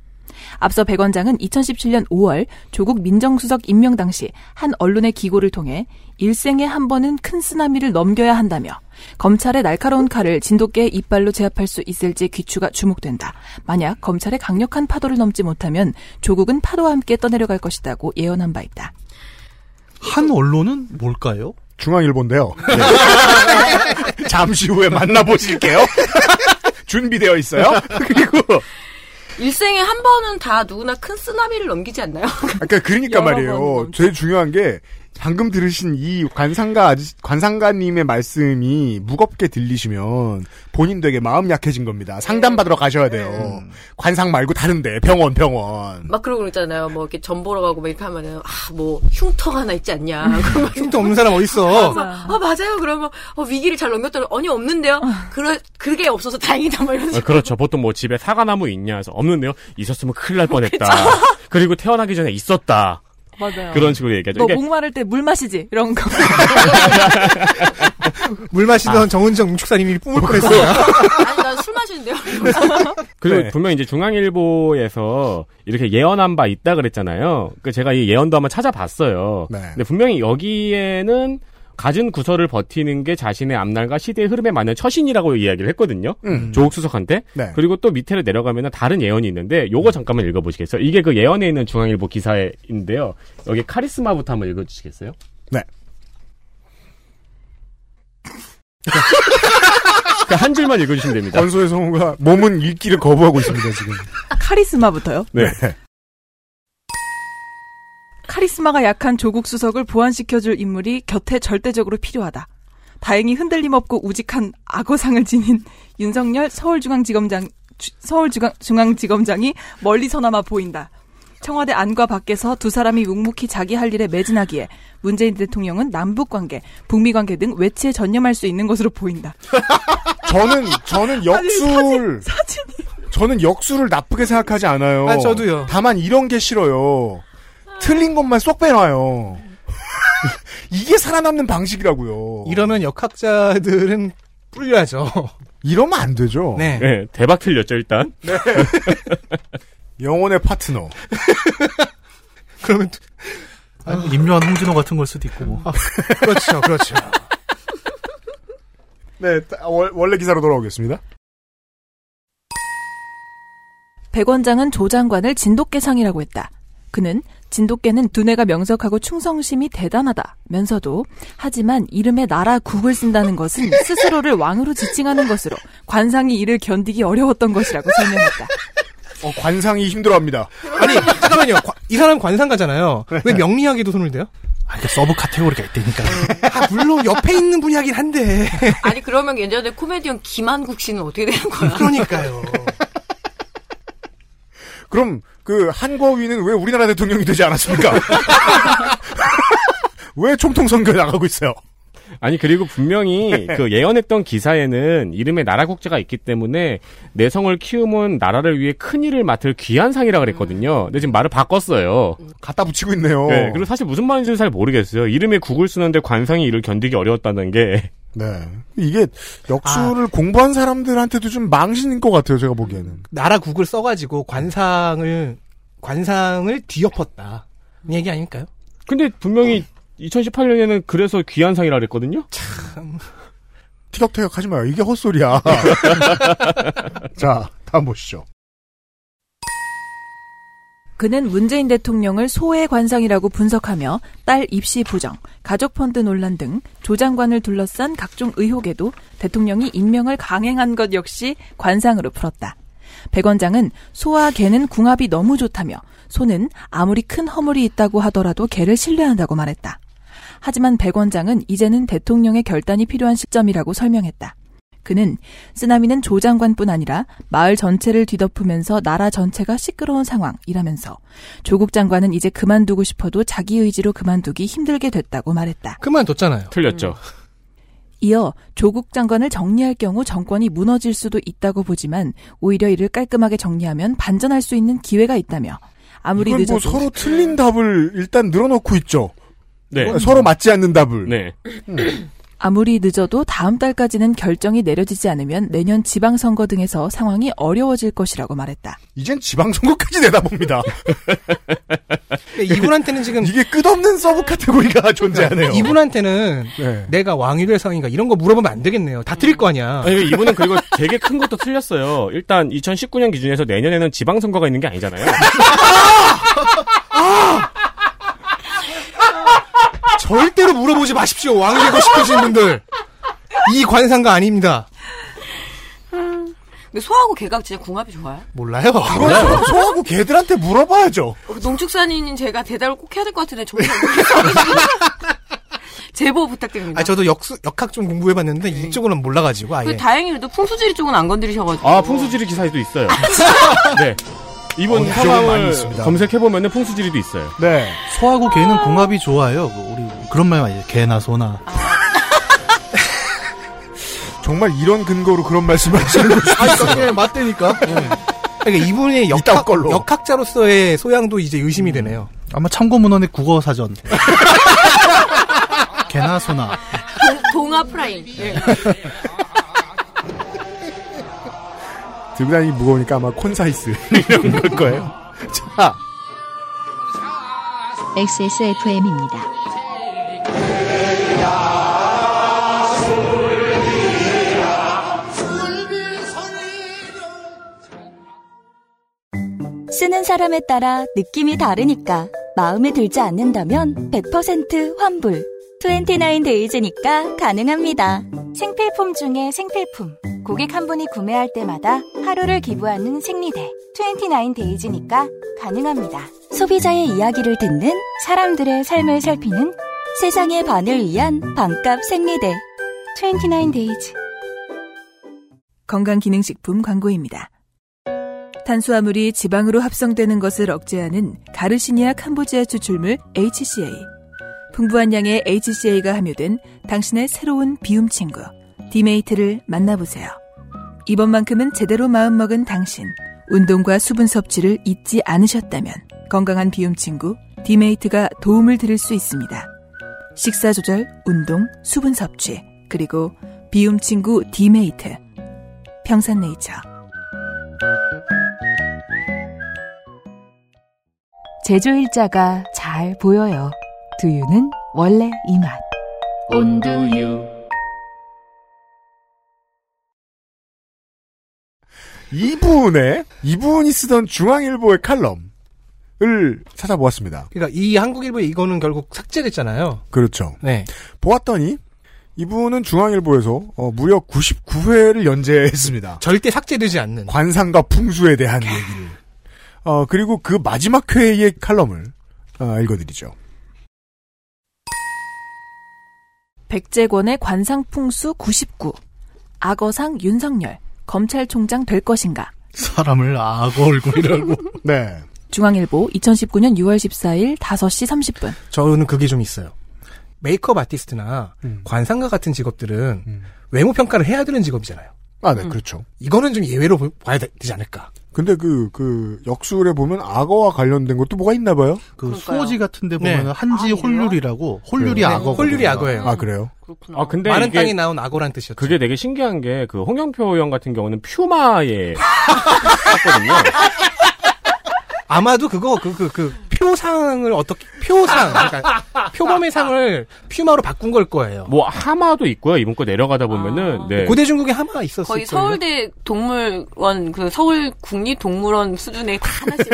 앞서 백 원장은 이천십칠년 오월 조국 민정수석 임명 당시 한 언론의 기고를 통해 일생에 한 번은 큰 쓰나미를 넘겨야 한다며 검찰의 날카로운 칼을 진돗개의 이빨로 제압할 수 있을지 귀추가 주목된다. 만약 검찰의 강력한 파도를 넘지 못하면 조국은 파도와 함께 떠내려갈 것이라고 예언한 바 있다. 한 언론은 뭘까요? 중앙일보인데요. 네. 잠시 후에 만나보실게요. 준비되어 있어요. 그리고 일생에 한 번은 다 누구나 큰 쓰나미를 넘기지 않나요? 그러니까, 그러니까 말이에요. 제일 중요한 게 방금 들으신 이 관상가 아저씨, 관상가님의 말씀이 무겁게 들리시면 본인 되게 마음 약해진 겁니다. 상담 받으러 가셔야 돼요. 음. 관상 말고 다른데 병원 병원. 막 그러고 있잖아요. 뭐 이렇게 점 보러 가고 막 이렇게 하면은 아 뭐 흉터가 하나 있지 않냐. 흉터 없는 사람 어디 있어? 아, 아 맞아요. 그러면 어, 위기를 잘 넘겼더니 아니 없는데요. 그러 그게 없어서 다행이다 막 이런. 아, 그렇죠. 보통 뭐 집에 사과나무 있냐 해서 없는데요. 있었으면 큰일 날 뻔했다. 그리고 태어나기 전에 있었다. 맞아요. 그런 식으로 얘기하죠. 너 그러니까... 목마를 때 물 마시지? 이런 거. 물 마시던 아. 정은정 축사님이 뿜을 뻔했어요. 아니, 난 술 마시는데요. 그리고 네. 분명히 이제 중앙일보에서 이렇게 예언한 바 있다 그랬잖아요. 그 제가 이 예언도 한번 찾아봤어요. 네. 근데 분명히 여기에는 갖은 구설을 버티는 게 자신의 앞날과 시대의 흐름에 맞는 처신이라고 이야기를 했거든요. 음. 조국 수석한테. 네. 그리고 또 밑에로 내려가면 다른 예언이 있는데 요거 잠깐만 읽어보시겠어요? 이게 그 예언에 있는 중앙일보 기사인데요. 여기 카리스마부터 한번 읽어주시겠어요? 네. 한 줄만 읽어주시면 됩니다. 권소의 성우가 몸은 읽기를 거부하고 있습니다. 지금. 카리스마부터요? 네. 카리스마가 약한 조국 수석을 보완시켜줄 인물이 곁에 절대적으로 필요하다. 다행히 흔들림 없고 우직한 악어상을 지닌 윤석열 서울중앙지검장, 주, 서울중앙지검장이 멀리서나마 보인다. 청와대 안과 밖에서 두 사람이 묵묵히 자기 할 일에 매진하기에 문재인 대통령은 남북관계, 북미관계 등 외치에 전념할 수 있는 것으로 보인다. 저는, 저는 역술, 사진, 사진이... 저는 역술을 나쁘게 생각하지 않아요. 아, 저도요. 다만 이런 게 싫어요. 틀린 것만 쏙 빼놔요. 이게 살아남는 방식이라고요. 이러면 역학자들은 뿔려야죠. 이러면 안 되죠. 네. 네, 대박 틀렸죠 일단. 네. 영혼의 파트너. 그러면 아니, 임요한 홍진호 같은 걸 수도 있고. 뭐. 아, 그렇죠, 그렇죠. 네, 원래 기사로 돌아오겠습니다. 백 원장은 조 장관을 진돗개상이라고 했다. 그는 진돗개는 두뇌가 명석하고 충성심이 대단하다면서도 하지만 이름에 나라 국을 쓴다는 것은 스스로를 왕으로 지칭하는 것으로 관상이 이를 견디기 어려웠던 것이라고 설명했다. 어, 관상이 힘들어합니다. 아니 잠깐만요. 과, 이 사람 관상가잖아요. 왜 명리학에도 손을 대요? 아, 그러니까 서브 카테고리가 있다니까. 아, 물론 옆에 있는 분이 하긴 한데. 아니 그러면 예전에 코미디언 김한국 씨는 어떻게 되는 거야? 그러니까요. 그럼 그 한거위는 왜 우리나라 대통령이 되지 않았습니까? 왜 총통 선거에 나가고 있어요? 아니 그리고 분명히 그 예언했던 기사에는 이름에 나라 국제가 있기 때문에 내성을 키우면 나라를 위해 큰 일을 맡을 귀한 상이라 그랬거든요. 근데 지금 말을 바꿨어요. 갖다 붙이고 있네요. 네, 그리고 사실 무슨 말인지는 잘 모르겠어요. 이름에 국을 쓰는데 관상이 이를 견디기 어려웠다는 게 네. 이게 역술을 아, 공부한 사람들한테도 좀 망신인 것 같아요, 제가 보기에는. 나라 국을 써가지고 관상을, 관상을 뒤엎었다. 얘기 아닐까요? 근데 분명히 어. 이천십팔 년에는 그래서 귀한상이라 그랬거든요? 참. 티격태격 하지 마요. 이게 헛소리야. 자, 다음 보시죠. 그는 문재인 대통령을 소외 관상이라고 분석하며 딸 입시 부정, 가족 펀드 논란 등 조 장관을 둘러싼 각종 의혹에도 대통령이 임명을 강행한 것 역시 관상으로 풀었다. 백 원장은 소와 개는 궁합이 너무 좋다며 소는 아무리 큰 허물이 있다고 하더라도 개를 신뢰한다고 말했다. 하지만 백 원장은 이제는 대통령의 결단이 필요한 시점이라고 설명했다. 그는 쓰나미는 조 장관뿐 아니라 마을 전체를 뒤덮으면서 나라 전체가 시끄러운 상황이라면서 조국 장관은 이제 그만두고 싶어도 자기 의지로 그만두기 힘들게 됐다고 말했다. 그만뒀잖아요. 틀렸죠. 음. 이어 조국 장관을 정리할 경우 정권이 무너질 수도 있다고 보지만 오히려 이를 깔끔하게 정리하면 반전할 수 있는 기회가 있다며 아무리 늦어도 뭐 서로 틀린 답을 일단 늘어놓고 있죠. 네. 서로 맞지 않는 답을. 네. 음. 아무리 늦어도 다음 달까지는 결정이 내려지지 않으면 내년 지방선거 등에서 상황이 어려워질 것이라고 말했다. 이젠 지방선거까지 내다봅니다. 이분한테는 지금 이게 끝없는 서브 카테고리가 존재하네요. 이분한테는 네. 내가 왕이 될 상인가 이런 거 물어보면 안 되겠네요. 다 틀릴 거 아니야. 아니, 이분은 그리고 되게 큰 것도 틀렸어요. 일단 이천십구 년 기준에서 내년에는 지방선거가 있는 게 아니잖아요. 아! 절대로 물어보지 마십시오. 왕이 되고 싶으신 분들. 이 관상가 아닙니다. 음, 근데 소하고 개가 진짜 궁합이 좋아요? 몰라요. 몰라요. 소하고 개들한테 물어봐야죠. 농축산인인 제가 대답을 꼭 해야 될 것 같은데 정말 제보 부탁드립니다. 아, 저도 역수, 역학 좀 공부해봤는데 네. 이쪽은 몰라가지고 아예. 다행히도 풍수지리 쪽은 안 건드리셔가지고. 아, 풍수지리 기사에도 있어요. 네. 이번 사망을 검색해보면 풍수지리도 있어요. 네. 소하고 개는 궁합이 좋아요. 우리 그런 말 많이 해요. 개나 소나. 아. 정말 이런 근거로 그런 말씀을 하시는 거죠? 아니, 맞대니까. 네. 그러니까 이분의 역학, 역학자로서의 소양도 이제 의심이 음. 되네요. 아마 참고문헌의 국어사전. 개나 소나. 동아 프라임. 네. 들고 다니기 무거우니까 아마 콘사이스 이런 걸 거예요. 자, 엑스에스에프엠입니다. 쓰는 사람에 따라 느낌이 다르니까 마음에 들지 않는다면 백 퍼센트 환불. 이십구 데이즈니까 가능합니다. 생필품 중에 생필품. 고객 한 분이 구매할 때마다 하루를 기부하는 생리대. 이십구 데이즈니까 가능합니다. 소비자의 이야기를 듣는 사람들의 삶을 살피는 세상의 반을 위한 반값 생리대. 이십구 데이즈. 건강기능식품 광고입니다. 탄수화물이 지방으로 합성되는 것을 억제하는 가르시니아 캄보지아 추출물 에이치씨에이. 풍부한 양의 에이치씨에이가 함유된 당신의 새로운 비움 친구 디메이트를 만나보세요. 이번만큼은 제대로 마음먹은 당신, 운동과 수분 섭취를 잊지 않으셨다면 건강한 비움 친구 디메이트가 도움을 드릴 수 있습니다. 식사 조절, 운동, 수분 섭취, 그리고 비움 친구 디메이트. 평산네이처. 제조 일자가 잘 보여요. 두유는 원래 이 맛. 온두유. 이분의 이분이 쓰던 중앙일보의 칼럼을 찾아보았습니다. 그러니까 이 한국일보의 이거는 결국 삭제됐잖아요. 그렇죠. 네. 보았더니 이분은 중앙일보에서 어, 무려 구십구 회를 연재했습니다. 절대 삭제되지 않는 관상과 풍수에 대한 얘기를. 어 그리고 그 마지막 회의 칼럼을 어, 읽어드리죠. 백재권의 관상풍수 구십구. 악어상 윤석열 검찰총장 될 것인가. 사람을 악어 얼굴이라고. 네. 중앙일보 이천십구 년 유월 십사일 다섯 시 삼십 분. 저는 그게 좀 있어요. 메이크업 아티스트나 음. 관상가 같은 직업들은 음. 외모 평가를 해야 되는 직업이잖아요. 아, 네, 음. 그렇죠. 이거는 좀 예외로 봐야 되지 않을까. 근데 그, 그, 역술에 보면 악어와 관련된 것도 뭐가 있나 봐요? 그 그러니까요. 수호지 같은 데 보면 네. 한지 아, 홀률이라고, 홀률이 네. 악어. 홀률이 악어예요. 아, 그래요? 그렇구나. 아, 근데. 마른 땅이 나온 악어란 뜻이었죠. 그게 되게 신기한 게, 그, 홍영표 형 같은 경우는 퓨마에. 샀거든요. 아마도 그거, 그, 그, 그, 표상을 어떻게, 표상. 그러니까, 표범의 상을 퓨마로 바꾼 걸 거예요. 뭐, 하마도 있고요. 이번 거 내려가다 보면은, 아. 네. 고대 중국에 하마 있었어요. 거의 거예요. 서울대 동물원, 그, 서울 국립동물원 수준의 하나씩.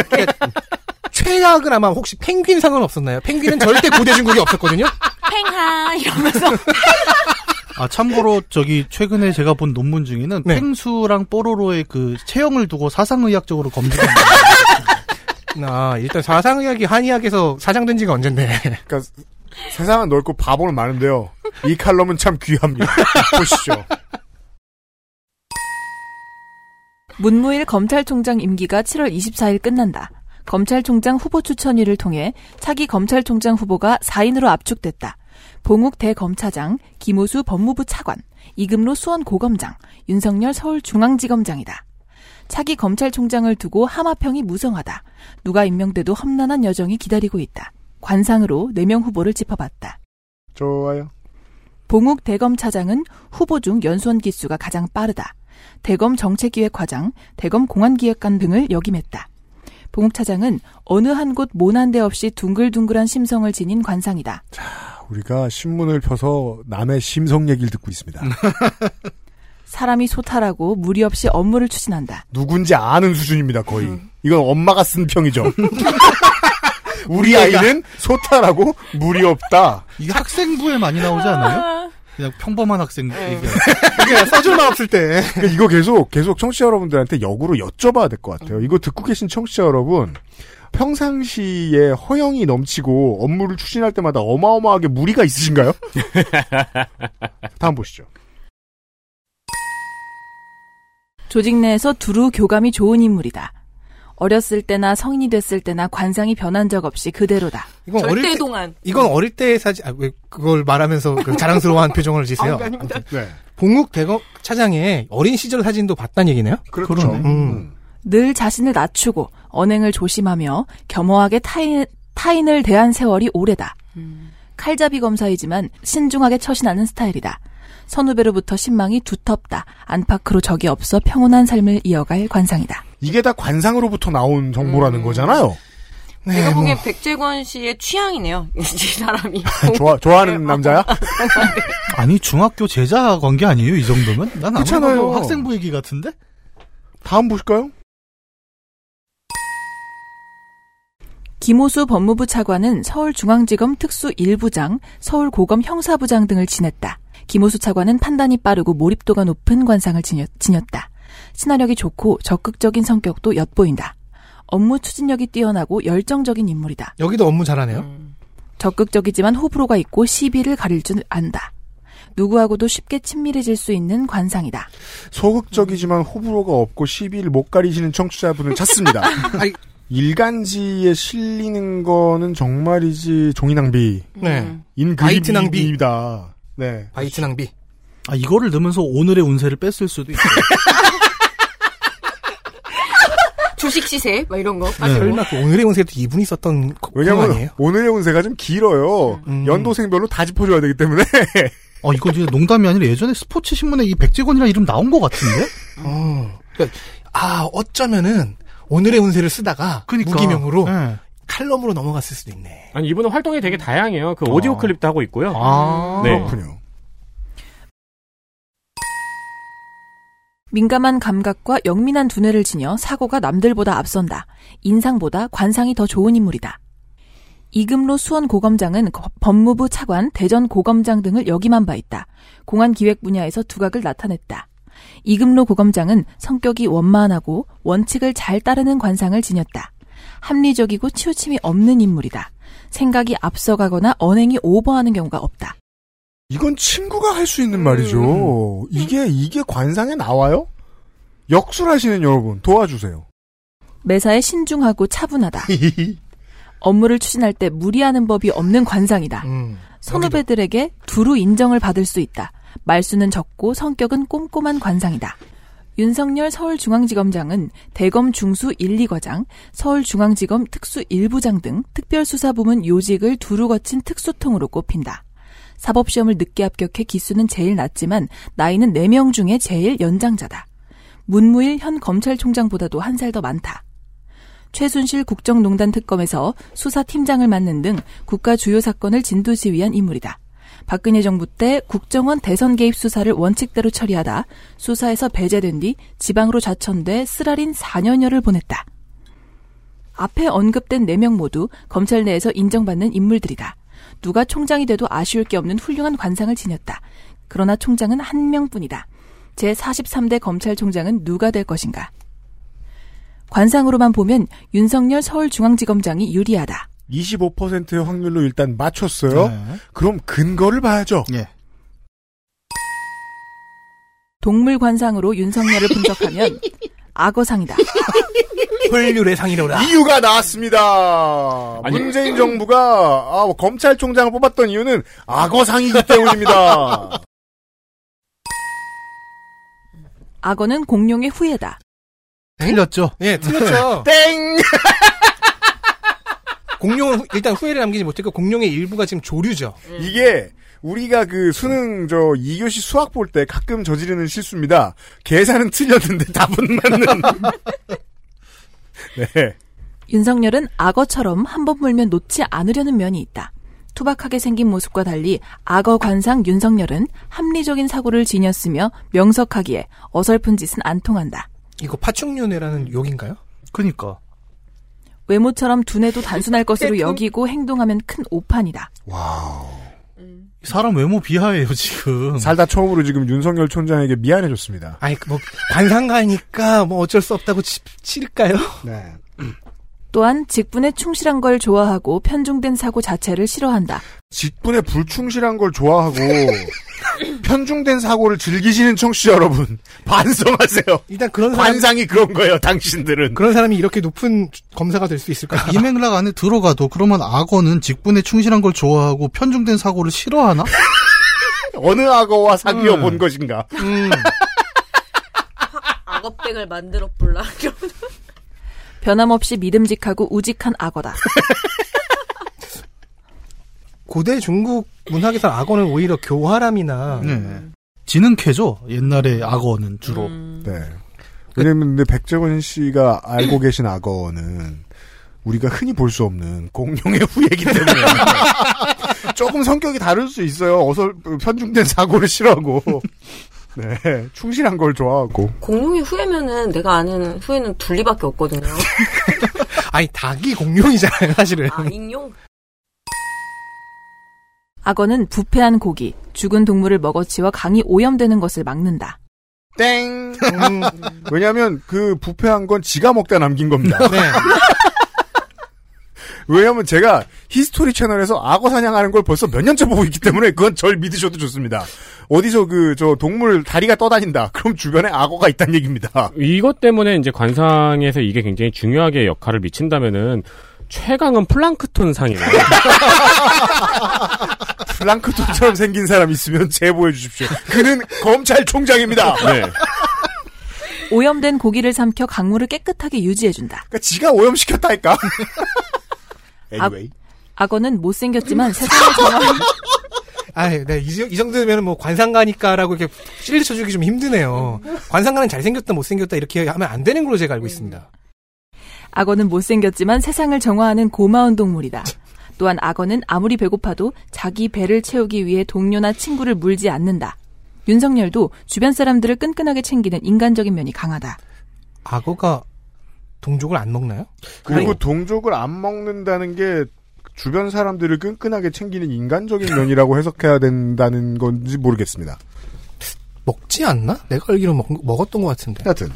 최악은 아마 혹시 펭귄 상은 없었나요? 펭귄은 절대 고대 중국에 없었거든요? 팽하, 이러면서. 아, 참고로, 저기, 최근에 제가 본 논문 중에는, 네. 펭수랑 뽀로로의 그, 체형을 두고 사상의학적으로 검증한 거예요. 아, 일단 사상의학이 한의학에서 사장된 지가 언젠데. 그러니까 세상은 넓고 바보는 많은데요. 이 칼럼은 참 귀합니다. 보시죠. 문무일 검찰총장 임기가 칠월 이십사일 끝난다. 검찰총장 후보 추천위를 통해 차기 검찰총장 후보가 사 인으로 압축됐다. 봉욱 대검차장, 김오수 법무부 차관, 이금로 수원고검장, 윤석열 서울중앙지검장이다. 차기 검찰총장을 두고 하마평이 무성하다. 누가 임명돼도 험난한 여정이 기다리고 있다. 관상으로 네 명 후보를 짚어봤다. 좋아요. 봉욱 대검 차장은 후보 중 연수원 기수가 가장 빠르다. 대검 정책기획과장, 대검 공안기획관 등을 역임했다. 봉욱 차장은 어느 한 곳 모난 데 없이 둥글둥글한 심성을 지닌 관상이다. 자, 우리가 신문을 펴서 남의 심성 얘기를 듣고 있습니다. 사람이 소탈하고 무리 없이 업무를 추진한다. 누군지 아는 수준입니다, 거의. 음. 이건 엄마가 쓴 평이죠. 우리 아이는 소탈하고 무리 없다. 이게 학생부에 많이 나오지 않나요? 그냥 평범한 학생 얘기야. 써줄 말 없을 때. 그러니까 이거 계속 계속 청취자 여러분들한테 역으로 여쭤봐야 될 것 같아요. 이거 듣고 계신 청취자 여러분. 평상시에 허영이 넘치고 업무를 추진할 때마다 어마어마하게 무리가 있으신가요? 다음 보시죠. 조직 내에서 두루 교감이 좋은 인물이다. 어렸을 때나 성인이 됐을 때나 관상이 변한 적 없이 그대로다. 이건 절대 어릴 때, 동안. 이건 어릴 때의 사진. 아, 왜 그걸 말하면서 그 자랑스러워한 표정을 지으세요. 아닙니다. 네. 봉욱 대검 차장의 어린 시절 사진도 봤단 얘기네요. 그렇죠. 음. 음. 늘 자신을 낮추고 언행을 조심하며 겸허하게 타인, 타인을 대한 세월이 오래다. 음. 칼잡이 검사이지만 신중하게 처신하는 스타일이다. 선후배로부터 신망이 두텁다. 안팎으로 적이 없어 평온한 삶을 이어갈 관상이다. 이게 다 관상으로부터 나온 정보라는 음. 거잖아요. 네, 제가 보기엔 뭐. 백재권 씨의 취향이네요. 이 사람이. 좋아, 좋아하는 남자야? 아니 중학교 제자 관계 아니에요? 이 정도면? 난 아무래도 학생부 얘기 같은데? 다음 보실까요? 김오수 법무부 차관은 서울중앙지검 특수 일 부장, 서울고검 형사부장 등을 지냈다. 김오수 차관은 판단이 빠르고 몰입도가 높은 관상을 지녔다. 친화력이 좋고 적극적인 성격도 엿보인다. 업무 추진력이 뛰어나고 열정적인 인물이다. 여기도 업무 잘하네요. 음. 적극적이지만 호불호가 있고 시비를 가릴 줄 안다. 누구하고도 쉽게 친밀해질 수 있는 관상이다. 소극적이지만 호불호가 없고 시비를 못 가리시는 청취자분을 찾습니다. 일간지에 실리는 거는 정말이지 종이 낭비. 네. 인 바이트 낭비입니다. 네. 바이트 낭비. 아, 이거를 넣으면서 오늘의 운세를 뺐을 수도 있어요. 주식 시세, 막 이런 거. 네. 얼마 그 오늘의 운세도 이분이 썼던 거 아니에요? 오늘의 운세가 좀 길어요. 음. 연도생별로 다 짚어줘야 되기 때문에. 어, 이거 진짜 농담이 아니라 예전에 스포츠 신문에 이 백재권이라는 이름 나온 것 같은데? 어. 그러니까, 아, 어쩌면은 오늘의 운세를 쓰다가. 그니까. 무기명으로. 네. 칼럼으로 넘어갔을 수도 있네. 아니 이분은 활동이 되게 다양해요. 그 오디오 어. 클립도 하고 있고요. 아 네. 그렇군요. 민감한 감각과 영민한 두뇌를 지녀 사고가 남들보다 앞선다. 인상보다 관상이 더 좋은 인물이다. 이금로 수원고검장은 법무부 차관, 대전고검장 등을 역임한 바 있다. 공안기획 분야에서 두각을 나타냈다. 이금로 고검장은 성격이 원만하고 원칙을 잘 따르는 관상을 지녔다. 합리적이고 치우침이 없는 인물이다. 생각이 앞서가거나 언행이 오버하는 경우가 없다. 이건 친구가 할 수 있는 말이죠. 음. 이게 이게 관상에 나와요? 역술하시는 여러분 도와주세요. 매사에 신중하고 차분하다. 업무를 추진할 때 무리하는 법이 없는 관상이다. 음. 선후배들에게 두루 인정을 받을 수 있다. 말수는 적고 성격은 꼼꼼한 관상이다. 윤석열 서울중앙지검장은 대검 중수 일, 이과장, 서울중앙지검 특수 일 부장 등 특별수사부문 요직을 두루 거친 특수통으로 꼽힌다. 사법시험을 늦게 합격해 기수는 제일 낮지만 나이는 네 명 중에 제일 연장자다. 문무일 현 검찰총장보다도 한 살 더 많다. 최순실 국정농단 특검에서 수사팀장을 맡는 등 국가 주요 사건을 진두지휘한 인물이다. 박근혜 정부 때 국정원 대선 개입 수사를 원칙대로 처리하다 수사에서 배제된 뒤 지방으로 좌천돼 쓰라린 사 년여를 보냈다. 앞에 언급된 네 명 모두 검찰 내에서 인정받는 인물들이다. 누가 총장이 돼도 아쉬울 게 없는 훌륭한 관상을 지녔다. 그러나 총장은 한 명뿐이다. 제사십삼 대 검찰총장은 누가 될 것인가? 관상으로만 보면 윤석열 서울중앙지검장이 유리하다. 이십오 퍼센트의 확률로 일단 맞췄어요. 네. 그럼 근거를 봐야죠. 네. 동물 관상으로 윤석열을 분석하면 악어상이다. 헐률의 상이로라. 이유가 나왔습니다. 아니, 문재인 정부가 아, 검찰총장을 뽑았던 이유는 악어상이기 때문입니다. 악어는 공룡의 후예다. 틀렸죠. 예, 네, 틀렸죠. 땡. 공룡은 일단 후예를 남기지 못했고 공룡의 일부가 지금 조류죠. 이게 우리가 그 수능 저 이 교시 수학 볼 때 가끔 저지르는 실수입니다. 계산은 틀렸는데 답은 맞는. 네. 윤석열은 악어처럼 한 번 물면 놓지 않으려는 면이 있다. 투박하게 생긴 모습과 달리 악어 관상 윤석열은 합리적인 사고를 지녔으며 명석하기에 어설픈 짓은 안 통한다. 이거 파충류네라는 욕인가요? 그러니까. 외모처럼 두뇌도 단순할 것으로 여기고 행동하면 큰 오판이다. 와우. 사람 외모 비하예요 지금. 살다 처음으로 지금 윤석열 촌장에게 미안해졌습니다. 아니 뭐 관상가니까 뭐 어쩔 수 없다고 치, 치를까요? 네. 또한 직분에 충실한 걸 좋아하고 편중된 사고 자체를 싫어한다. 직분에 불충실한 걸 좋아하고 편중된 사고를 즐기시는 청취자 여러분 반성하세요. 일단 그런 사람, 관상이 그런 거예요. 당신들은 그런 사람이 이렇게 높은 검사가 될 수 있을까? 이 맥락 안에 들어가도 그러면 악어는 직분에 충실한 걸 좋아하고 편중된 사고를 싫어하나? 어느 악어와 사귀어 음. 본 것인가? 음. 악어백을 만들어 볼라. 변함없이 믿음직하고 우직한 악어다. 고대 중국 문학에서 악어는 오히려 교활함이나 네. 지능캐죠. 옛날에 악어는 주로. 음... 네. 왜냐하면 근데 백재권 씨가 알고 계신 악어는 우리가 흔히 볼 수 없는 공룡의 후예이기 때문에 조금 성격이 다를 수 있어요. 어서 편중된 사고를 싫어하고. 네, 충실한 걸 좋아하고. 공룡이 후예면은 내가 아는 후예는 둘리밖에 없거든요. 아니 닭이 공룡이잖아요 사실은. 아 인용? 악어는 부패한 고기, 죽은 동물을 먹어치워 강이 오염되는 것을 막는다. 땡. 음, 왜냐하면 그 부패한 건 지가 먹다 남긴 겁니다. 네. 왜냐하면 제가 히스토리 채널에서 악어 사냥하는 걸 벌써 몇 년째 보고 있기 때문에 그건 절 믿으셔도 좋습니다. 어디서 그 저 동물 다리가 떠다닌다. 그럼 주변에 악어가 있다는 얘기입니다. 이것 때문에 이제 관상에서 이게 굉장히 중요하게 역할을 미친다면은 최강은 플랑크톤 상이에요. 플랑크톤처럼 생긴 사람 있으면 제보해 주십시오. 그는 검찰총장입니다. 네. 오염된 고기를 삼켜 강물을 깨끗하게 유지해 준다. 그러니까 지가 오염시켰다니까. Anyway. 아, 악어는 못생겼지만 세상을 정하는. 아, 네, 이, 이 정도면 뭐 관상가니까라고 이렇게 실리쳐주기 좀 힘드네요. 관상가는 잘생겼다 못생겼다 이렇게 하면 안 되는 걸로 제가 알고 있습니다. 악어는 못생겼지만 세상을 정화하는 고마운 동물이다. 또한 악어는 아무리 배고파도 자기 배를 채우기 위해 동료나 친구를 물지 않는다. 윤석열도 주변 사람들을 끈끈하게 챙기는 인간적인 면이 강하다. 악어가 동족을 안 먹나요? 그리고 아니. 동족을 안 먹는다는 게 주변 사람들을 끈끈하게 챙기는 인간적인 면이라고 해석해야 된다는 건지 모르겠습니다. 먹지 않나? 내가 알기로 먹, 먹었던 것 같은데. 하여튼.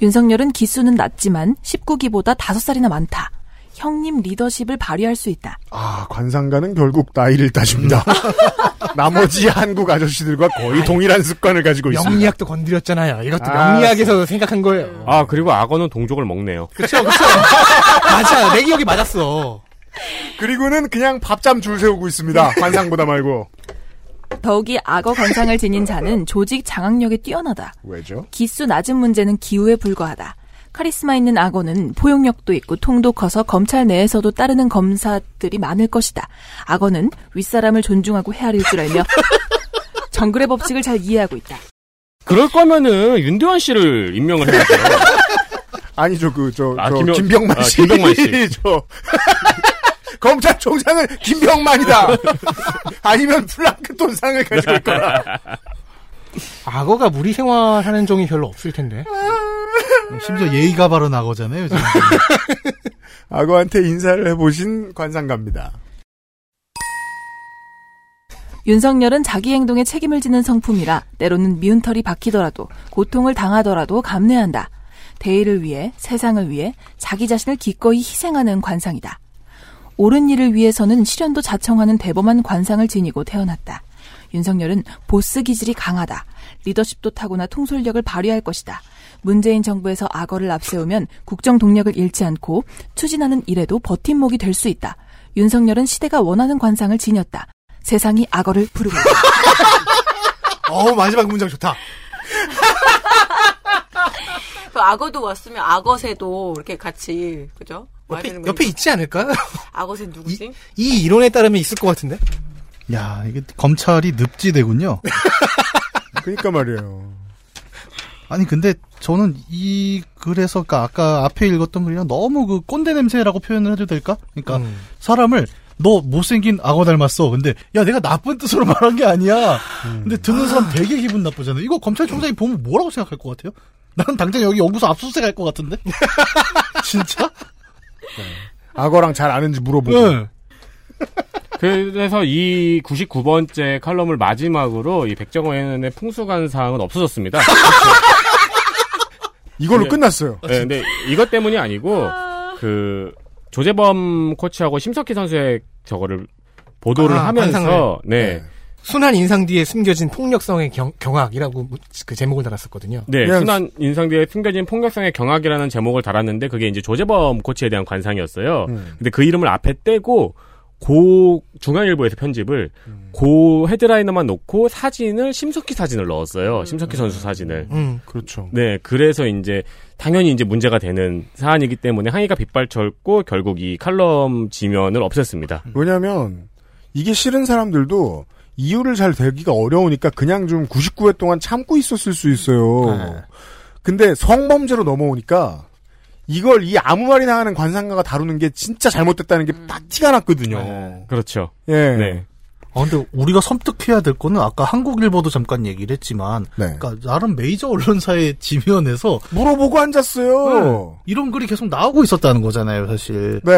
윤석열은 기수는 낮지만 십구 기보다 다섯 살이나 많다. 형님 리더십을 발휘할 수 있다. 아, 관상가는 결국 나이를 따집니다. 나머지 한국 아저씨들과 거의 동일한 습관을 가지고 있습니다. 영리학도 건드렸잖아요. 이것도 아, 영리학에서 생각한 거예요. 아, 그리고 악어는 동족을 먹네요. 그쵸, 그쵸. 맞아. 내 기억이 맞았어. 그리고는 그냥 밥잠 줄 세우고 있습니다. 관상보다 말고. 더욱이 악어 관상을 지닌 자는 조직 장악력이 뛰어나다. 왜죠? 기수 낮은 문제는 기우에 불과하다. 카리스마 있는 악어는 포용력도 있고 통도 커서 검찰 내에서도 따르는 검사들이 많을 것이다. 악어는 윗사람을 존중하고 헤아릴 줄 알며 정글의 법칙을 잘 이해하고 있다. 그럴 거면은 윤대환 씨를 임명을 해야죠. 아니죠. 그 저 아, 저, 김병만 씨. 아, 김병만 씨. 저 검찰총장은 김병만이다. 아니면 플랑크톤상을 가지고 있 거라. 악어가 무리 생활하는 종이 별로 없을 텐데. 심지어 예의가 바른 악어잖아요. 지금. 악어한테 인사를 해보신 관상가입니다. 윤석열은 자기 행동에 책임을 지는 성품이라 때로는 미운 털이 박히더라도 고통을 당하더라도 감내한다. 대의를 위해 세상을 위해 자기 자신을 기꺼이 희생하는 관상이다. 옳은 일을 위해서는 실현도 자청하는 대범한 관상을 지니고 태어났다. 윤석열은 보스 기질이 강하다. 리더십도 타고나 통솔력을 발휘할 것이다. 문재인 정부에서 악어를 앞세우면 국정 동력을 잃지 않고 추진하는 일에도 버팀목이 될 수 있다. 윤석열은 시대가 원하는 관상을 지녔다. 세상이 악어를 부르고 있다. 어우, 마지막 문장 좋다. 그 악어도 왔으면 악어새도 이렇게 같이, 그죠? 옆에, 옆에 있지 않을까요? 악어새 누구지? 이, 이 이론에 따르면 있을 것 같은데? 야, 이게 검찰이 늪지대군요. 그러니까 말이에요. 아니 근데 저는 이 그래서 아까 앞에 읽었던 분이랑 너무 그 꼰대 냄새라고 표현을 해도 될까? 그러니까 음. 사람을 너 못생긴 악어 닮았어. 근데 야 내가 나쁜 뜻으로 말한 게 아니야. 음. 근데 듣는 사람 아. 되게 기분 나쁘잖아요. 이거 검찰총장이 보면 뭐라고 생각할 것 같아요? 난 당장 여기 연구소 압수수색 할 것 같은데? 진짜? 네. 악어랑 잘 아는지 물어보고. 응. 그래서 이 구십구 번째 칼럼을 마지막으로 이 백종원의 풍수관상은 없어졌습니다. 이걸로 근데, 끝났어요. 네, 근데 이것 때문이 아니고 그 조재범 코치하고 심석희 선수의 저거를 보도를 아, 하면서 네. 네. 순한 인상 뒤에 숨겨진 폭력성의 경, 경악이라고 그 제목을 달았었거든요. 네, 그냥... 순한 인상 뒤에 숨겨진 폭력성의 경악이라는 제목을 달았는데 그게 이제 조재범 코치에 대한 관상이었어요. 음. 근데 그 이름을 앞에 떼고 고 중앙일보에서 편집을 음. 고 헤드라이너만 놓고 사진을 심석희 사진을 넣었어요. 음. 심석희 선수 사진을. 음, 그렇죠. 네, 그래서 이제 당연히 이제 문제가 되는 사안이기 때문에 항의가 빗발쳤고 결국 이 칼럼 지면을 없앴습니다. 음. 왜냐하면 이게 싫은 사람들도 이유를 잘 대기가 어려우니까 그냥 좀 구십구 회 동안 참고 있었을 수 있어요. 아. 근데 성범죄로 넘어오니까. 이걸 이 아무 말이나 하는 관상가가 다루는 게 진짜 잘못됐다는 게 딱 티가 났거든요. 네, 그렇죠. 예. 네. 아, 근데 우리가 섬뜩해야 될 거는 아까 한국일보도 잠깐 얘기를 했지만, 네. 그러니까 나름 메이저 언론사의 지면에서 물어보고 앉았어요. 네. 이런 글이 계속 나오고 있었다는 거잖아요, 사실. 네.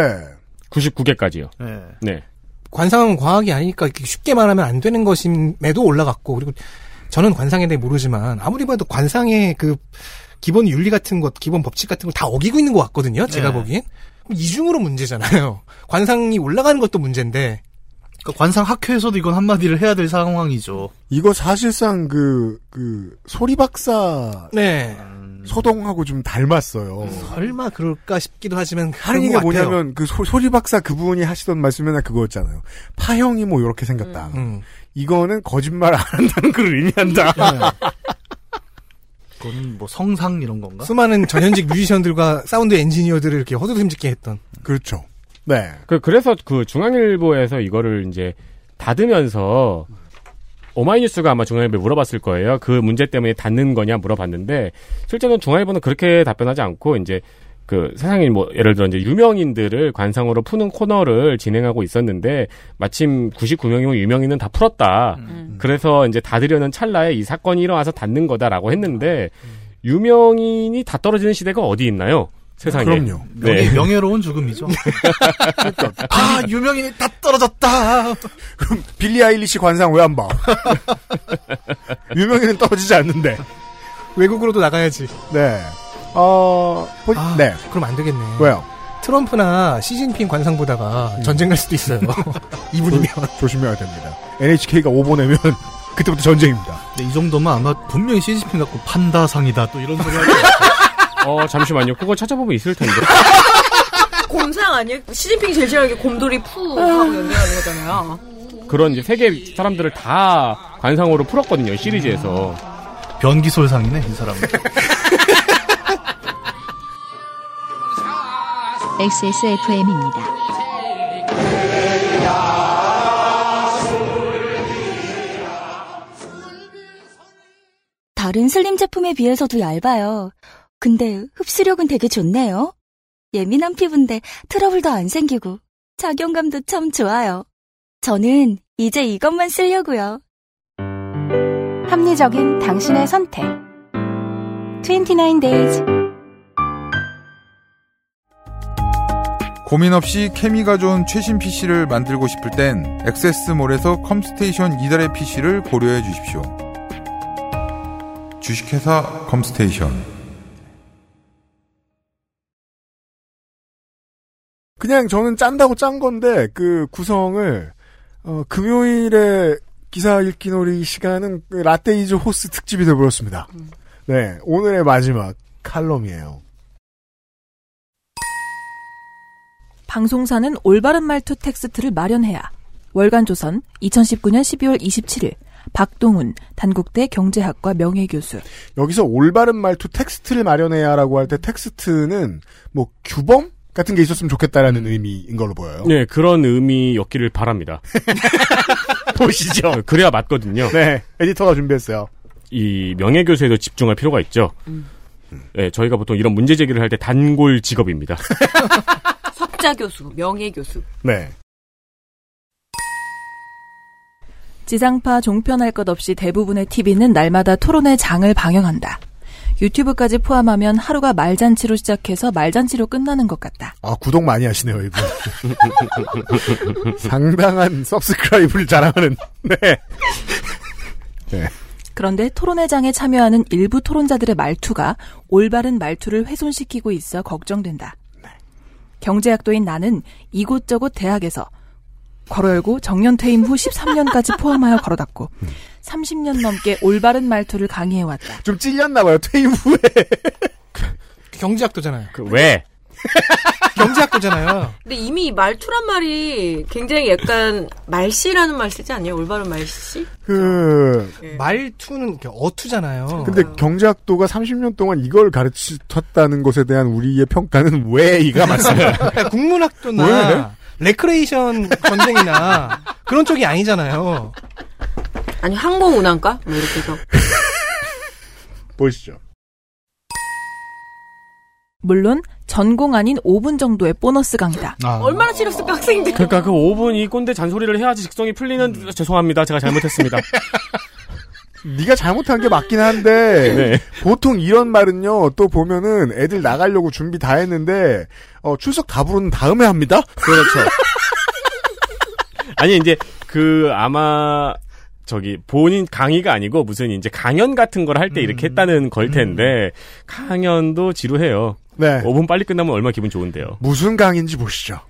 구십구 개까지요. 네. 네. 관상은 과학이 아니니까 쉽게 말하면 안 되는 것임에도 올라갔고, 그리고 저는 관상에 대해 모르지만 아무리 봐도 관상의 그 기본 윤리 같은 것, 기본 법칙 같은 걸 다 어기고 있는 것 같거든요. 제가 네. 보기엔. 이중으로 문제잖아요. 관상이 올라가는 것도 문제인데. 그러니까 관상 학회에서도 이건 한마디를 해야 될 상황이죠. 이거 사실상 그, 그, 소리박사. 네. 소동하고 좀 닮았어요. 설마 그럴까 싶기도 하지만. 하는 게 뭐냐면 그 소, 소리박사 그분이 하시던 말씀이나 그거였잖아요. 파형이 뭐 이렇게 생겼다. 음, 음. 이거는 거짓말 안 한다는 걸 의미한다. 네. 그건 뭐 성상 이런 건가? 수많은 전현직 뮤지션들과 사운드 엔지니어들을 이렇게 허드름짓게 했던. 그렇죠. 네. 그 그래서 그 중앙일보에서 이거를 이제 닫으면서 오마이뉴스가 아마 중앙일보에 물어봤을 거예요. 그 문제 때문에 닫는 거냐 물어봤는데 실제로는 중앙일보는 그렇게 답변하지 않고 이제 그 세상에 뭐 예를 들어 이제 유명인들을 관상으로 푸는 코너를 진행하고 있었는데 마침 구십구 명이면 유명인은 다 풀었다. 음. 그래서 이제 닫으려는 찰나에 이 사건이 일어나서 닫는 거다라고 했는데 유명인이 다 떨어지는 시대가 어디 있나요? 세상에. 그럼요. 네. 명예, 명예로운 죽음이죠. 그러니까. 아, 유명인이 다 떨어졌다. 그럼 빌리 아일리시 관상 왜 안 봐? 유명인은 떨어지지 않는데. 외국으로도 나가야지. 네. 어, 보... 아, 네. 그럼 안 되겠네. 왜요? 트럼프나 시진핑 관상 보다가 음. 전쟁 날 수도 있어요. 이분이면. 조심해야 됩니다. 엔에이치케이가 오보내면 그때부터 전쟁입니다. 네, 이 정도면 아마 분명히 시진핑 갖고 판다상이다. 또 이런 소리 할 것 같아요. 어, 잠시만요. 그거 찾아보면 있을 텐데. 곰상 아니에요? 시진핑이 제일 싫어하는 게 곰돌이 푸 하고 연기하는 거잖아요. 그런 이제 세계 사람들을 다 관상어로 풀었거든요, 시리즈에서. 음. 변기솔상이네, 이 사람은. 엑스에스에프엠입니다. 다른 슬림 제품에 비해서도 얇아요. 근데 흡수력은 되게 좋네요. 예민한 피부인데 트러블도 안 생기고 착용감도 참 좋아요. 저는 이제 이것만 쓰려고요. 합리적인 당신의 선택. 투웬티나인 데이즈. 고민 없이 케미가 좋은 최신 피씨를 만들고 싶을 땐 엑스에스몰에서 컴스테이션 이달의 피씨를 고려해 주십시오. 주식회사 컴스테이션. 그냥 저는 짠다고 짠 건데 그 구성을 어, 금요일에 기사 읽기 놀이 시간은 그 라떼이즈 호스 특집이 되어버렸습니다. 네, 오늘의 마지막 칼럼이에요. 방송사는 올바른 말투 텍스트를 마련해야. 월간조선 이천십구년 십이월 이십칠일 박동훈 단국대 경제학과 명예교수. 여기서 올바른 말투 텍스트를 마련해야라고 할 때 텍스트는 뭐 규범 같은 게 있었으면 좋겠다라는 의미인 걸로 보여요. 네, 그런 의미였기를 바랍니다. 보시죠. 그래야 맞거든요. 네, 에디터가 준비했어요. 이 명예교수에도 집중할 필요가 있죠. 음. 네, 저희가 보통 이런 문제 제기를 할 때 단골 직업입니다. 석자 교수, 명예 교수. 네. 지상파 종편할 것 없이 대부분의 티비는 날마다 토론의 장을 방영한다. 유튜브까지 포함하면 하루가 말잔치로 시작해서 말잔치로 끝나는 것 같다. 아, 구독 많이 하시네요, 이분. 상당한 서브스크라이브를 자랑하는. 네. 네. 그런데 토론의 장에 참여하는 일부 토론자들의 말투가 올바른 말투를 훼손시키고 있어 걱정된다. 경제학도인 나는 이곳저곳 대학에서 괄호 열고 정년 퇴임 후 십삼년까지 포함하여 걸어 닫고 삼십년 넘게 올바른 말투를 강의해왔다. 좀 찔렸나 봐요. 퇴임 후에. 경제학도잖아요. 그 왜? 경제학도잖아요. 근데 이미 말투란 말이 굉장히 약간 말씨라는 말 쓰지 않아요? 올바른 말씨? 그 네. 말투는 어투잖아요. 근데 경제학도가 삼십년 동안 이걸 가르쳤다는 것에 대한 우리의 평가는 왜이가 맞습니다. 그러니까 국문학도나 레크레이션 전쟁이나 그런 쪽이 아니잖아요. 아니 항공운항과? 뭐 이렇게 해서. 보시죠. 물론 전공 아닌 오분 정도의 보너스 강의다. 아. 얼마나 싫었을까 학생들. 그러니까 그 오분이 꼰대 잔소리를 해야지 직성이 풀리는. 음. 죄송합니다. 제가 잘못했습니다. 네가 잘못한 게 맞긴 한데 네. 보통 이런 말은요. 또 보면은 애들 나가려고 준비 다 했는데 어, 출석 다 부른 다음에 합니다. 그렇죠. 아니 이제 그 아마 저기 본인 강의가 아니고 무슨 이제 강연 같은 걸 할 때 음. 이렇게 했다는 걸 텐데 강연도 지루해요. 네. 오분 빨리 끝나면 얼마나 기분 좋은데요. 무슨 강인지 보시죠.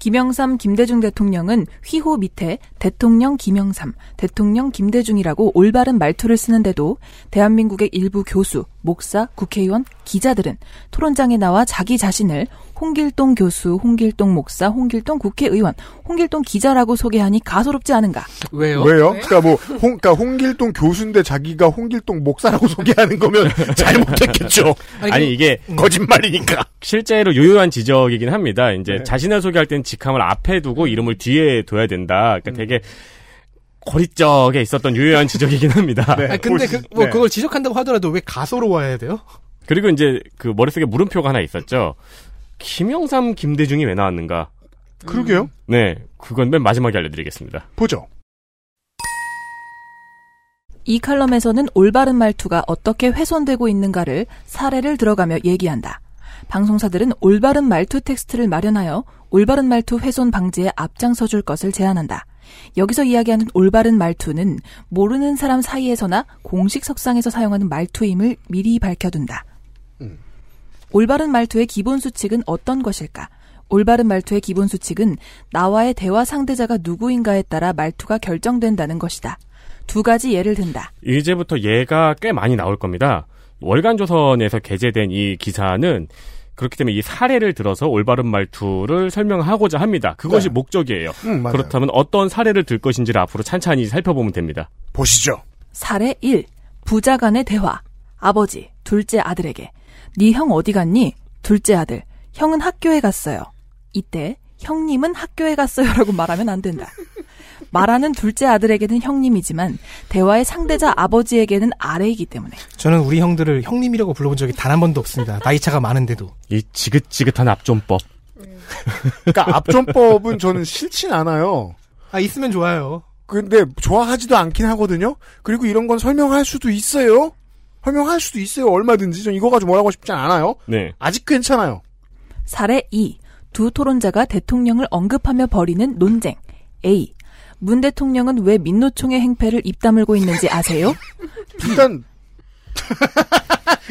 김영삼, 김대중 대통령은 휘호 밑에 대통령 김영삼, 대통령 김대중이라고 올바른 말투를 쓰는데도 대한민국의 일부 교수, 목사, 국회의원, 기자들은 토론장에 나와 자기 자신을 홍길동 교수, 홍길동 목사, 홍길동 국회의원, 홍길동 기자라고 소개하니 가소롭지 않은가? 왜요? 왜요? 그러니까 뭐 홍, 그러니까 홍길동 교수인데 자기가 홍길동 목사라고 소개하는 거면 잘못했겠죠. 아니, 아니 이게 음. 거짓말이니까. 실제로 유효한 지적이긴 합니다. 이제 네. 자신을 소개할 때는 직함을 앞에 두고 이름을 뒤에 둬야 된다. 그러니까 음. 되게 고리적에 있었던 유효한 지적이긴 합니다. 네. 아니, 근데 그, 뭐 네. 그걸 지적한다고 하더라도 왜 가소로워야 돼요? 그리고 이제 그 머릿속에 물음표가 하나 있었죠. 김영삼, 김대중이 왜 나왔는가? 그러게요. 네, 그건 맨 마지막에 알려드리겠습니다. 보죠. 이 칼럼에서는 올바른 말투가 어떻게 훼손되고 있는가를 사례를 들어가며 얘기한다. 방송사들은 올바른 말투 텍스트를 마련하여 올바른 말투 훼손 방지에 앞장서줄 것을 제안한다. 여기서 이야기하는 올바른 말투는 모르는 사람 사이에서나 공식 석상에서 사용하는 말투임을 미리 밝혀둔다. 음. 올바른 말투의 기본 수칙은 어떤 것일까? 올바른 말투의 기본 수칙은 나와의 대화 상대자가 누구인가에 따라 말투가 결정된다는 것이다. 두 가지 예를 든다. 이제부터 예가 꽤 많이 나올 겁니다. 월간조선에서 게재된 이 기사는 그렇기 때문에 이 사례를 들어서 올바른 말투를 설명하고자 합니다. 그것이 네. 목적이에요. 음, 그렇다면 어떤 사례를 들 것인지를 앞으로 찬찬히 살펴보면 됩니다. 보시죠. 사례 일. 부자 간의 대화. 아버지, 둘째 아들에게 네 형 어디 갔니? 둘째 아들, 형은 학교에 갔어요. 이때 형님은 학교에 갔어요라고 말하면 안 된다. 말하는 둘째 아들에게는 형님이지만 대화의 상대자 아버지에게는 아래이기 때문에. 저는 우리 형들을 형님이라고 불러본 적이 단 한 번도 없습니다. 나이차가 많은데도. 이 지긋지긋한 압존법. 그러니까 압존법은 저는 싫진 않아요. 아 있으면 좋아요. 근데 좋아하지도 않긴 하거든요. 그리고 이런 건 설명할 수도 있어요. 설명할 수도 있어요. 얼마든지. 전 이거 가지고 뭐라고 싶지 않아요. 네. 아직 괜찮아요. 사례 이. 두 토론자가 대통령을 언급하며 벌이는 논쟁. A. 문 대통령은 왜 민노총의 행패를 입 다물고 있는지 아세요? 일단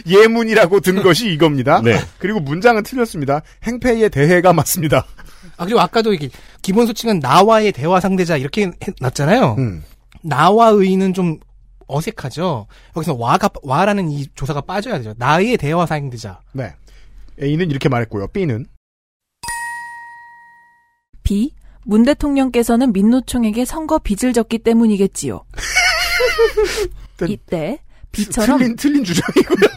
예문이라고 든 것이 이겁니다. 네. 그리고 문장은 틀렸습니다. 행패의 대해가 맞습니다. 아 그리고 아까도 이게 기본 수칙은 나와의 대화 상대자 이렇게 놨잖아요. 음. 나와 의는 좀 어색하죠. 여기서 와가 와라는 이 조사가 빠져야 되죠. 나의 대화 상대자. 네. A는 이렇게 말했고요. B는 B. 문 대통령께서는 민노총에게 선거 빚을 졌기 때문이겠지요. 이때 B처럼 틀린, 틀린 주장이고요.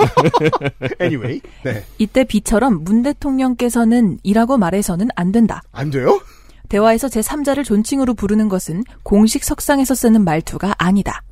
anyway, 네. 이때 B처럼 문 대통령께서는 이라고 말해서는 안 된다. 안 돼요? 대화에서 제삼자를 존칭으로 부르는 것은 공식 석상에서 쓰는 말투가 아니다.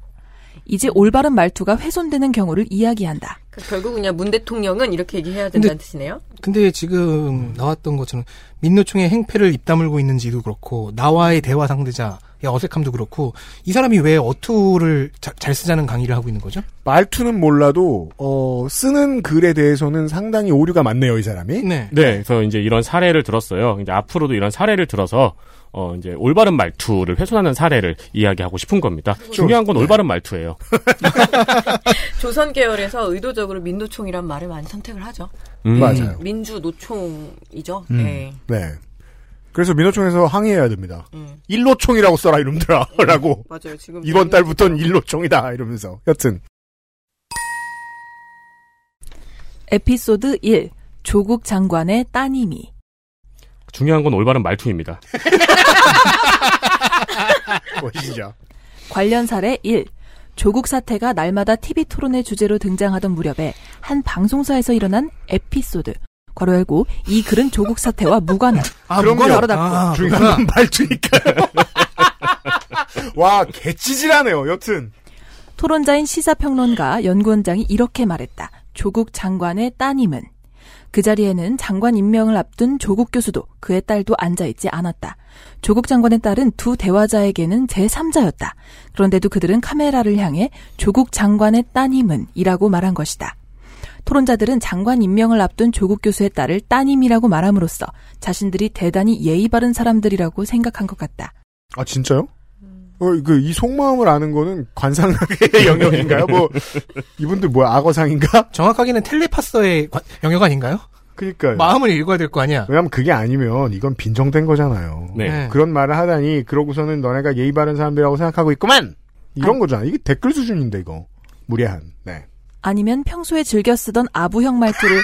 이제 올바른 말투가 훼손되는 경우를 이야기한다. 결국 그냥 문 대통령은 이렇게 얘기해야 된다는 근데, 뜻이네요. 근데 지금 나왔던 것처럼 민노총의 행패를 입다물고 있는지도 그렇고 나와의 대화 상대자의 어색함도 그렇고 이 사람이 왜 어투를 자, 잘 쓰자는 강의를 하고 있는 거죠? 말투는 몰라도 어, 쓰는 글에 대해서는 상당히 오류가 많네요, 이 사람이. 네. 네. 그래서 이제 이런 사례를 들었어요. 이제 앞으로도 이런 사례를 들어서 어, 이제 올바른 말투를 훼손하는 사례를 이야기하고 싶은 겁니다. 중요한 건 올바른 말투예요. 조선 계열에서 의도적으로 민노총이란 말을 많이 선택을 하죠. 음. 맞아요. 민주노총이죠. 음. 네. 네. 그래서 민노총에서 항의해야 됩니다. 음. 일노총이라고 써라 이놈들아. 음. 라고. 맞아요. 지금 이번 달부터는 일노총이다 이러면서. 여튼. 에피소드 일. 조국 장관의 따님이. 중요한 건 올바른 말투입니다. 멋있죠. 관련 사례 일. 조국 사태가 날마다 티비 토론의 주제로 등장하던 무렵에 한 방송사에서 일어난 에피소드. 괄호 열고 이 글은 조국 사태와 무관한. 아, 그럼요. 바로 닫고. 아, 중요한 건 말투니까요. 와, 개찌질하네요. 여튼. 토론자인 시사평론가 연구원장이 이렇게 말했다. 조국 장관의 따님은. 그 자리에는 장관 임명을 앞둔 조국 교수도 그의 딸도 앉아있지 않았다. 조국 장관의 딸은 두 대화자에게는 제삼자였다. 그런데도 그들은 카메라를 향해 조국 장관의 따님은 이라고 말한 것이다. 토론자들은 장관 임명을 앞둔 조국 교수의 딸을 따님이라고 말함으로써 자신들이 대단히 예의 바른 사람들이라고 생각한 것 같다. 아 진짜요? 어, 그, 이 속마음을 아는 거는 관상학의 영역인가요? 뭐, 이분들 뭐야, 악어상인가? 정확하게는 텔레파서의 관, 영역 아닌가요? 그니까요. 마음을 읽어야 될 거 아니야? 왜냐면 그게 아니면 이건 빈정된 거잖아요. 네. 네. 그런 말을 하다니, 그러고서는 너네가 예의 바른 사람들이라고 생각하고 있구만! 이런 아, 거잖아. 이게 댓글 수준인데, 이거. 무례한. 네. 아니면 평소에 즐겨 쓰던 아부형 말투를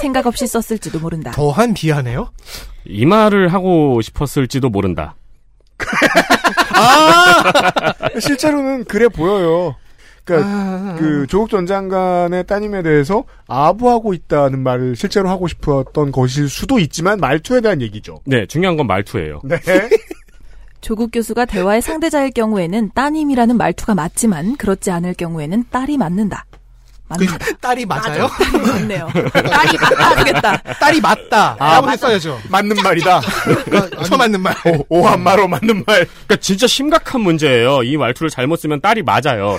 생각 없이 썼을지도 모른다. 더한 비하네요? 이 말을 하고 싶었을지도 모른다. 아! 실제로는 그래 보여요. 그러니까 아~ 그 조국 전 장관의 따님에 대해서 아부하고 있다는 말을 실제로 하고 싶었던 것일 수도 있지만 말투에 대한 얘기죠. 네, 중요한 건 말투예요. 네. 조국 교수가 대화의 상대자일 경우에는 따님이라는 말투가 맞지만 그렇지 않을 경우에는 딸이 맞는다. 맞는다. 그, 딸이 맞아요? 딸이 맞네요. 딸이 맞다 하겠다. 딸이 맞다. 아, 라고 써야죠. 맞는 말이다. 그러니까, 아니, 저 맞는 말. 오, 오한마로 맞는 말. 그러니까 진짜 심각한 문제예요. 이 말투를 잘못 쓰면 딸이 맞아요.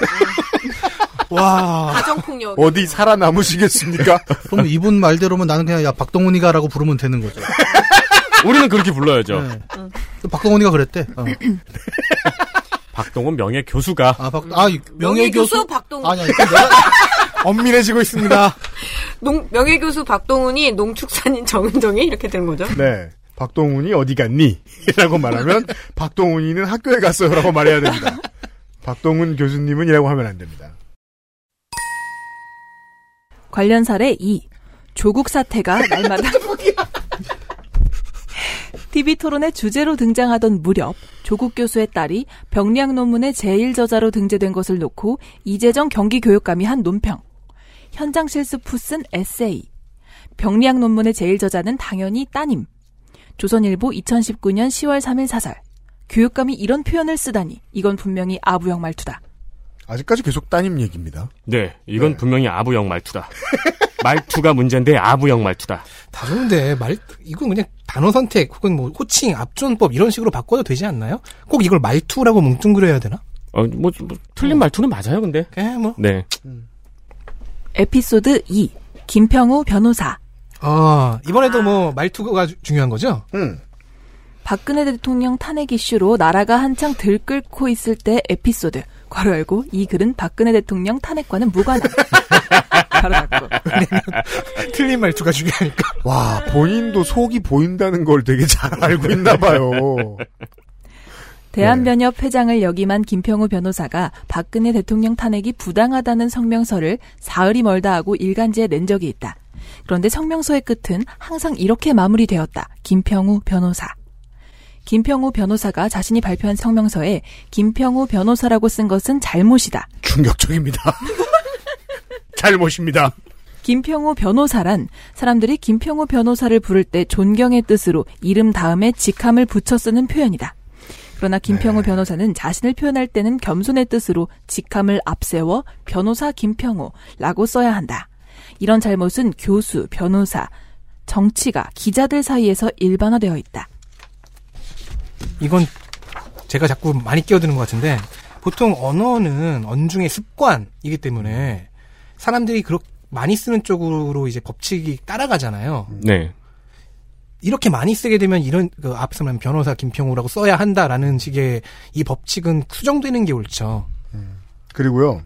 와. 가정폭력. 어디 살아남으시겠습니까? 그럼 이분 말대로면 나는 그냥 야, 박동훈이가 라고 부르면 되는 거죠. 우리는 그렇게 불러야죠. 네. 응. 박동훈이가 그랬대. 어. 박동훈 명예 교수가. 아, 박, 아, 명예 교수 박동훈. 아니, 아니. 엄밀해지고 있습니다. 농, 명예교수 박동훈이 농축산인 정은정이 이렇게 된 거죠? 네. 박동훈이 어디 갔니? 라고 말하면 박동훈이는 학교에 갔어요. 라고 말해야 됩니다. 박동훈 교수님은 이라고 하면 안 됩니다. 관련 사례 이. 조국 사태가 날마다 티비토론의 주제로 등장하던 무렵 조국 교수의 딸이 병량 논문의 제일 저자로 등재된 것을 놓고 이재정 경기교육감이 한 논평. 현장 실습 후 쓴 에세이. 병량 논문의 제일 저자는 당연히 따님. 조선일보 이천십구년 시월 삼일 사설. 교육감이 이런 표현을 쓰다니 이건 분명히 아부형 말투다. 아직까지 계속 따님 얘기입니다. 네. 이건 네. 분명히 아부형 말투다. 말투가 문제인데 아부형 말투다. 다른데 말 이건 그냥 단어 선택 혹은 뭐 호칭, 압존법 이런 식으로 바꿔도 되지 않나요? 꼭 이걸 말투라고 뭉뚱그려야 되나? 어, 뭐, 뭐 틀린 말투는 맞아요. 근데. 네, 뭐. 네. 음. 에피소드 이. 김평우 변호사. 아, 이번에도 아. 뭐 말투가 중요한 거죠? 응. 박근혜 대통령 탄핵 이슈로 나라가 한창 들끓고 있을 때 에피소드. 괄호 열고 이 글은 박근혜 대통령 탄핵과는 무관한. 괄호 닫고. 틀린 말투가 중요하니까. 와, 본인도 속이 보인다는 걸 되게 잘 알고 있나 봐요. 대한변협 회장을 역임한 김평우 변호사가 박근혜 대통령 탄핵이 부당하다는 성명서를 사흘이 멀다 하고 일간지에 낸 적이 있다. 그런데 성명서의 끝은 항상 이렇게 마무리되었다. 김평우 변호사. 김평우 변호사가 자신이 발표한 성명서에 김평우 변호사라고 쓴 것은 잘못이다. 충격적입니다. 잘못입니다. 김평우 변호사란 사람들이 김평우 변호사를 부를 때 존경의 뜻으로 이름 다음에 직함을 붙여 쓰는 표현이다. 그러나 김평우 네. 변호사는 자신을 표현할 때는 겸손의 뜻으로 직함을 앞세워 변호사 김평우라고 써야 한다. 이런 잘못은 교수, 변호사, 정치가, 기자들 사이에서 일반화되어 있다. 이건 제가 자꾸 많이 끼어드는 것 같은데 보통 언어는 언중의 습관이기 때문에 사람들이 그렇게 많이 쓰는 쪽으로 이제 법칙이 따라가잖아요. 네. 이렇게 많이 쓰게 되면 이런 그 앞서 말한 변호사 김평우라고 써야 한다라는 식의 이 법칙은 수정되는 게 옳죠. 음. 그리고요.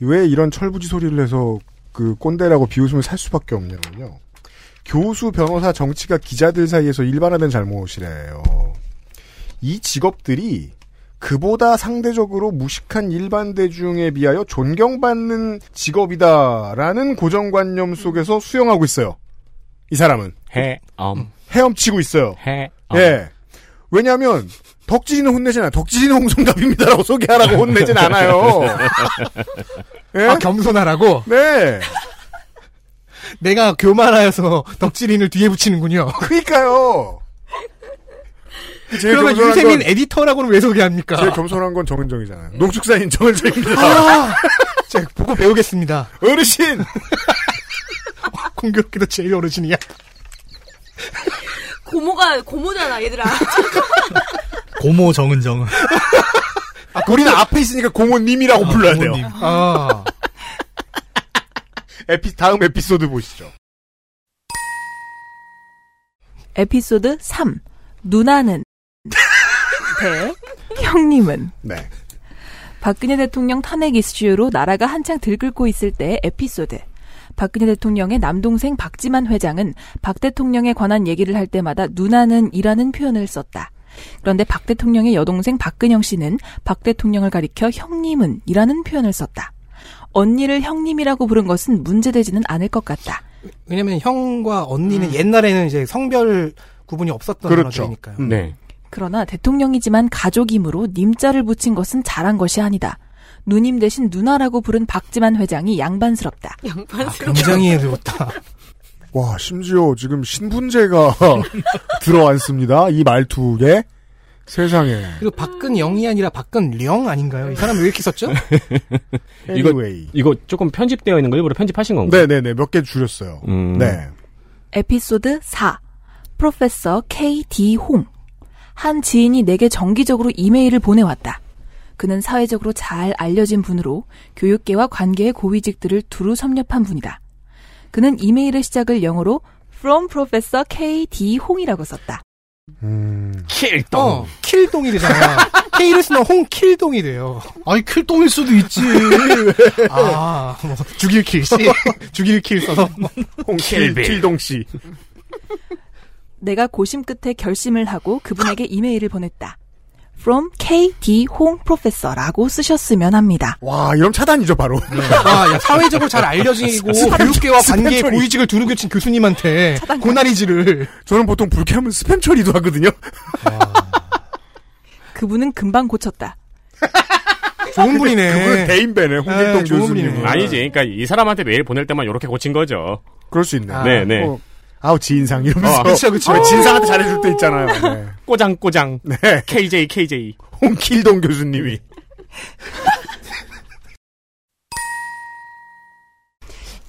왜 이런 철부지 소리를 해서 그 꼰대라고 비웃음을 살 수밖에 없냐면요. 교수, 변호사, 정치가 기자들 사이에서 일반화된 잘못이래요. 이 직업들이 그보다 상대적으로 무식한 일반 대중에 비하여 존경받는 직업이다라는 고정관념 속에서 수영하고 있어요. 이 사람은. 헤엄. 헤엄치고 있어요. 헤엄. 예. 왜냐하면 덕질이는 혼내진 않아요. 덕질이는 홍성갑입니다라고 소개하라고 혼내진 않아요. 예? 아, 겸손하라고? 네. 내가 교만하여서 덕질인을 뒤에 붙이는군요. 그러니까요. 그러면 유세민 건, 에디터라고는 왜 소개합니까? 제일 겸손한 건 정은정이잖아요. 농축산인 정은정입니다. 아, 제가 보고 배우겠습니다. 어르신. 공교롭게도 제일 어르신이야. 고모가 고모잖아 얘들아. 고모 정은정은. 아, 우리는 앞에 있으니까 고모님이라고 아, 불러야 고모님. 돼요. 아. 에피, 다음 에피소드 보시죠. 에피소드 삼. 누나는 대 형님은. 네. 박근혜 대통령 탄핵 이슈로 나라가 한창 들끓고 있을 때의 에피소드. 박근혜 대통령의 남동생 박지만 회장은 박 대통령에 관한 얘기를 할 때마다 누나는 이라는 표현을 썼다. 그런데 박 대통령의 여동생 박근영 씨는 박 대통령을 가리켜 형님은 이라는 표현을 썼다. 언니를 형님이라고 부른 것은 문제되지는 않을 것 같다. 왜냐면 형과 언니는 음. 옛날에는 이제 성별 구분이 없었던 단어들이니까요. 그렇죠. 네. 그러나 대통령이지만 가족이므로 님자를 붙인 것은 잘한 것이 아니다. 누님 대신 누나라고 부른 박지만 회장이 양반스럽다. 양반스럽다. 아, 굉장히 애들었다. 와, 심지어 지금 신분제가 들어왔습니다. 이 말투에. 세상에. 그리고 박근영이 아니라 박근령 아닌가요? 이 사람 왜 이렇게 썼죠? anyway. 이거, 이거 조금 편집되어 있는 걸 일부러 편집하신 건가요? 네네네. 몇 개 줄였어요. 음. 네. 에피소드 사. 프로페서 케이 디 홍. 한 지인이 내게 정기적으로 이메일을 보내왔다. 그는 사회적으로 잘 알려진 분으로 교육계와 관계의 고위직들을 두루 섭렵한 분이다. 그는 이메일의 시작을 영어로 From Professor 케이 디 홍이라고 썼다. 음. 킬동. 어, 킬동이 되잖아. K를 쓰면 홍킬동이 돼요. 아니, 킬동일 수도 있지. 아, 뭐, 죽일킬씨. 죽일킬 써서. 홍킬동씨. 내가 고심 끝에 결심을 하고 그분에게 이메일을 보냈다. from 케이디 홍 프로페서라고 쓰셨으면 합니다. 와, 이런 차단이죠 바로. 네. 아, 야, 사회적으로 잘 알려지고 교육계와 관계의 고위직을 두루 겹친 교수님한테 차단가. 고난이지를. 저는 보통 불쾌하면 스팸 처리도 하거든요. 그분은 금방 고쳤다. 좋은 분이네. 그분은 대인배네. 홍길동 교수님. 아니지. 그러니까 이 사람한테 메일 보낼 때만 이렇게 고친 거죠. 그럴 수 있네. 아, 네, 네. 뭐. 아우, 지인상 이러면서. 어, 그렇죠, 그렇죠. 진상한테 잘해줄 때 있잖아요. 네. 꼬장 꼬장. 네. 케이제이 케이제이. 홍길동 교수님이.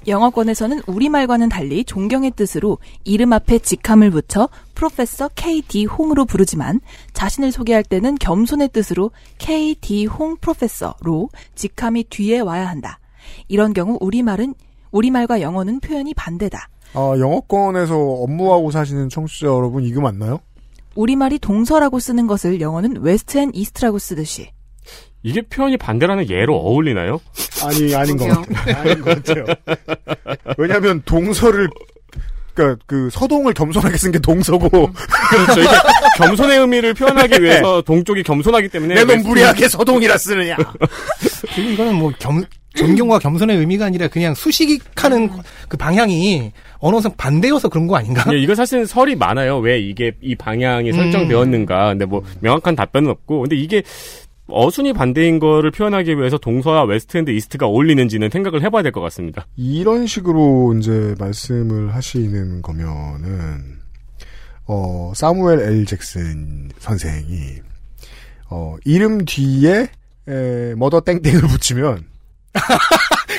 영어권에서는 우리말과는 달리 존경의 뜻으로 이름 앞에 직함을 붙여 프로페서 케이디 홍으로 부르지만 자신을 소개할 때는 겸손의 뜻으로 케이디 홍 프로페서로 직함이 뒤에 와야 한다. 이런 경우 우리말은 우리말과 영어는 표현이 반대다. 아, 영어권에서 업무하고 사시는 청취자 여러분 이거 맞나요? 우리말이 동서라고 쓰는 것을 영어는 웨스트 앤 이스트라고 쓰듯이. 이게 표현이 반대라는 예로 어울리나요? 아니, 아닌 것 같아요. 아닌 것 같아요. 왜냐하면 동서를, 그러니까 그 서동을 겸손하게 쓴 게 동서고. 그렇죠. 이게 겸손의 의미를 표현하기 위해서 동쪽이 겸손하기 때문에. 내 놈 무리하게 서동이라 쓰느냐. 지금 이거는 뭐 겸, 존경과 겸손의 의미가 아니라 그냥 수식하는 그 방향이 언어상 반대여서 그런 거 아닌가? 예, 이거 사실은 설이 많아요. 왜 이게 이 방향이 음. 설정되었는가. 근데 뭐 명확한 답변은 없고. 근데 이게 어순이 반대인 거를 표현하기 위해서 동서와 웨스트앤드 이스트가 어울리는지는 생각을 해봐야 될 것 같습니다. 이런 식으로 이제 말씀을 하시는 거면은 어, 사무엘 엘 잭슨 선생이 어, 이름 뒤에 에, 머더 땡땡을 붙이면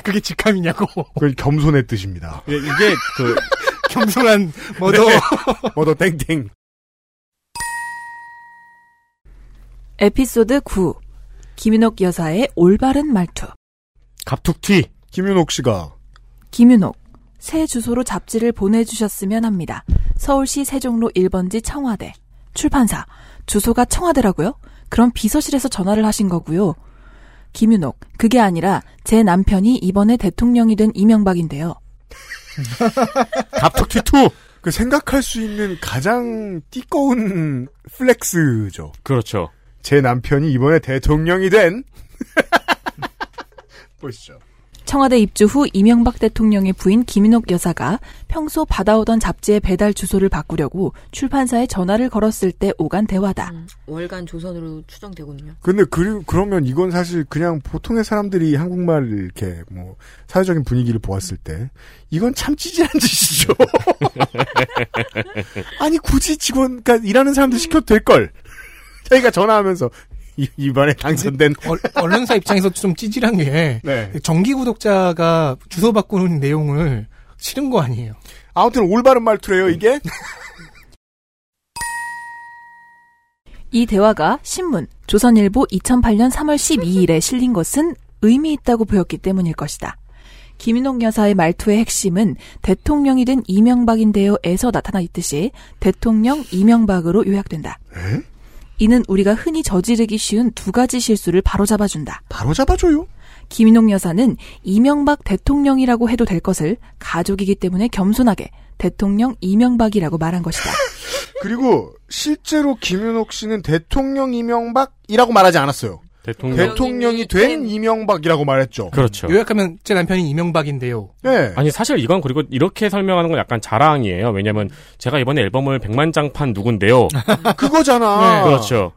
그게 직함이냐고. 그게 겸손의 뜻입니다. 예, 이게 그 겸손한 머더 네. 머더 땡땡. 에피소드 구. 김윤옥 여사의 올바른 말투. 갑툭튀. 김윤옥 씨가. 김윤옥. 새 주소로 잡지를 보내주셨으면 합니다. 서울시 세종로 일 번지 청와대. 출판사. 주소가 청와대라고요? 그럼 비서실에서 전화를 하신 거고요. 김윤옥. 그게 아니라 제 남편이 이번에 대통령이 된 이명박인데요. 갑툭튀 투. 그 생각할 수 있는 가장 띠꺼운 플렉스죠. 그렇죠. 제 남편이 이번에 대통령이 된 보시죠. 청와대 입주 후 이명박 대통령의 부인 김윤옥 여사가 평소 받아오던 잡지의 배달 주소를 바꾸려고 출판사에 전화를 걸었을 때 오간 대화다. 음, 월간조선으로 추정되군요. 근데 그, 그러면 이건 사실 그냥 보통의 사람들이 한국말 이렇게 뭐 사회적인 분위기를 보았을 때 이건 참 찌질한 짓이죠. 아니 굳이 직원, 그러니까 일하는 사람들 시켜도 될걸. 저희가 전화하면서 이번에 당선된 언론사 입장에서 좀 찌질한 게 네. 정기 구독자가 주소 바꾸는 내용을 싫은 거 아니에요. 아무튼 올바른 말투래요 이게. 이 대화가 신문 조선일보 이천팔년 삼월 십이일에 실린 것은 의미 있다고 보였기 때문일 것이다. 김윤옥 여사의 말투의 핵심은 대통령이 된 이명박인데요에서 나타나 있듯이 대통령 이명박으로 요약된다. 에? 이는 우리가 흔히 저지르기 쉬운 두 가지 실수를 바로잡아준다. 바로잡아줘요. 김윤옥 여사는 이명박 대통령이라고 해도 될 것을 가족이기 때문에 겸손하게 대통령 이명박이라고 말한 것이다. 그리고 실제로 김윤옥 씨는 대통령 이명박이라고 말하지 않았어요. 대통령. 대통령이 된 이명박이라고 말했죠. 그렇죠. 요약하면 제 남편이 이명박인데요. 네. 아니 사실 이건 그리고 이렇게 설명하는 건 약간 자랑이에요. 왜냐면 제가 이번에 앨범을 백만 장 판 누군데요. 그거잖아. 네. 그렇죠.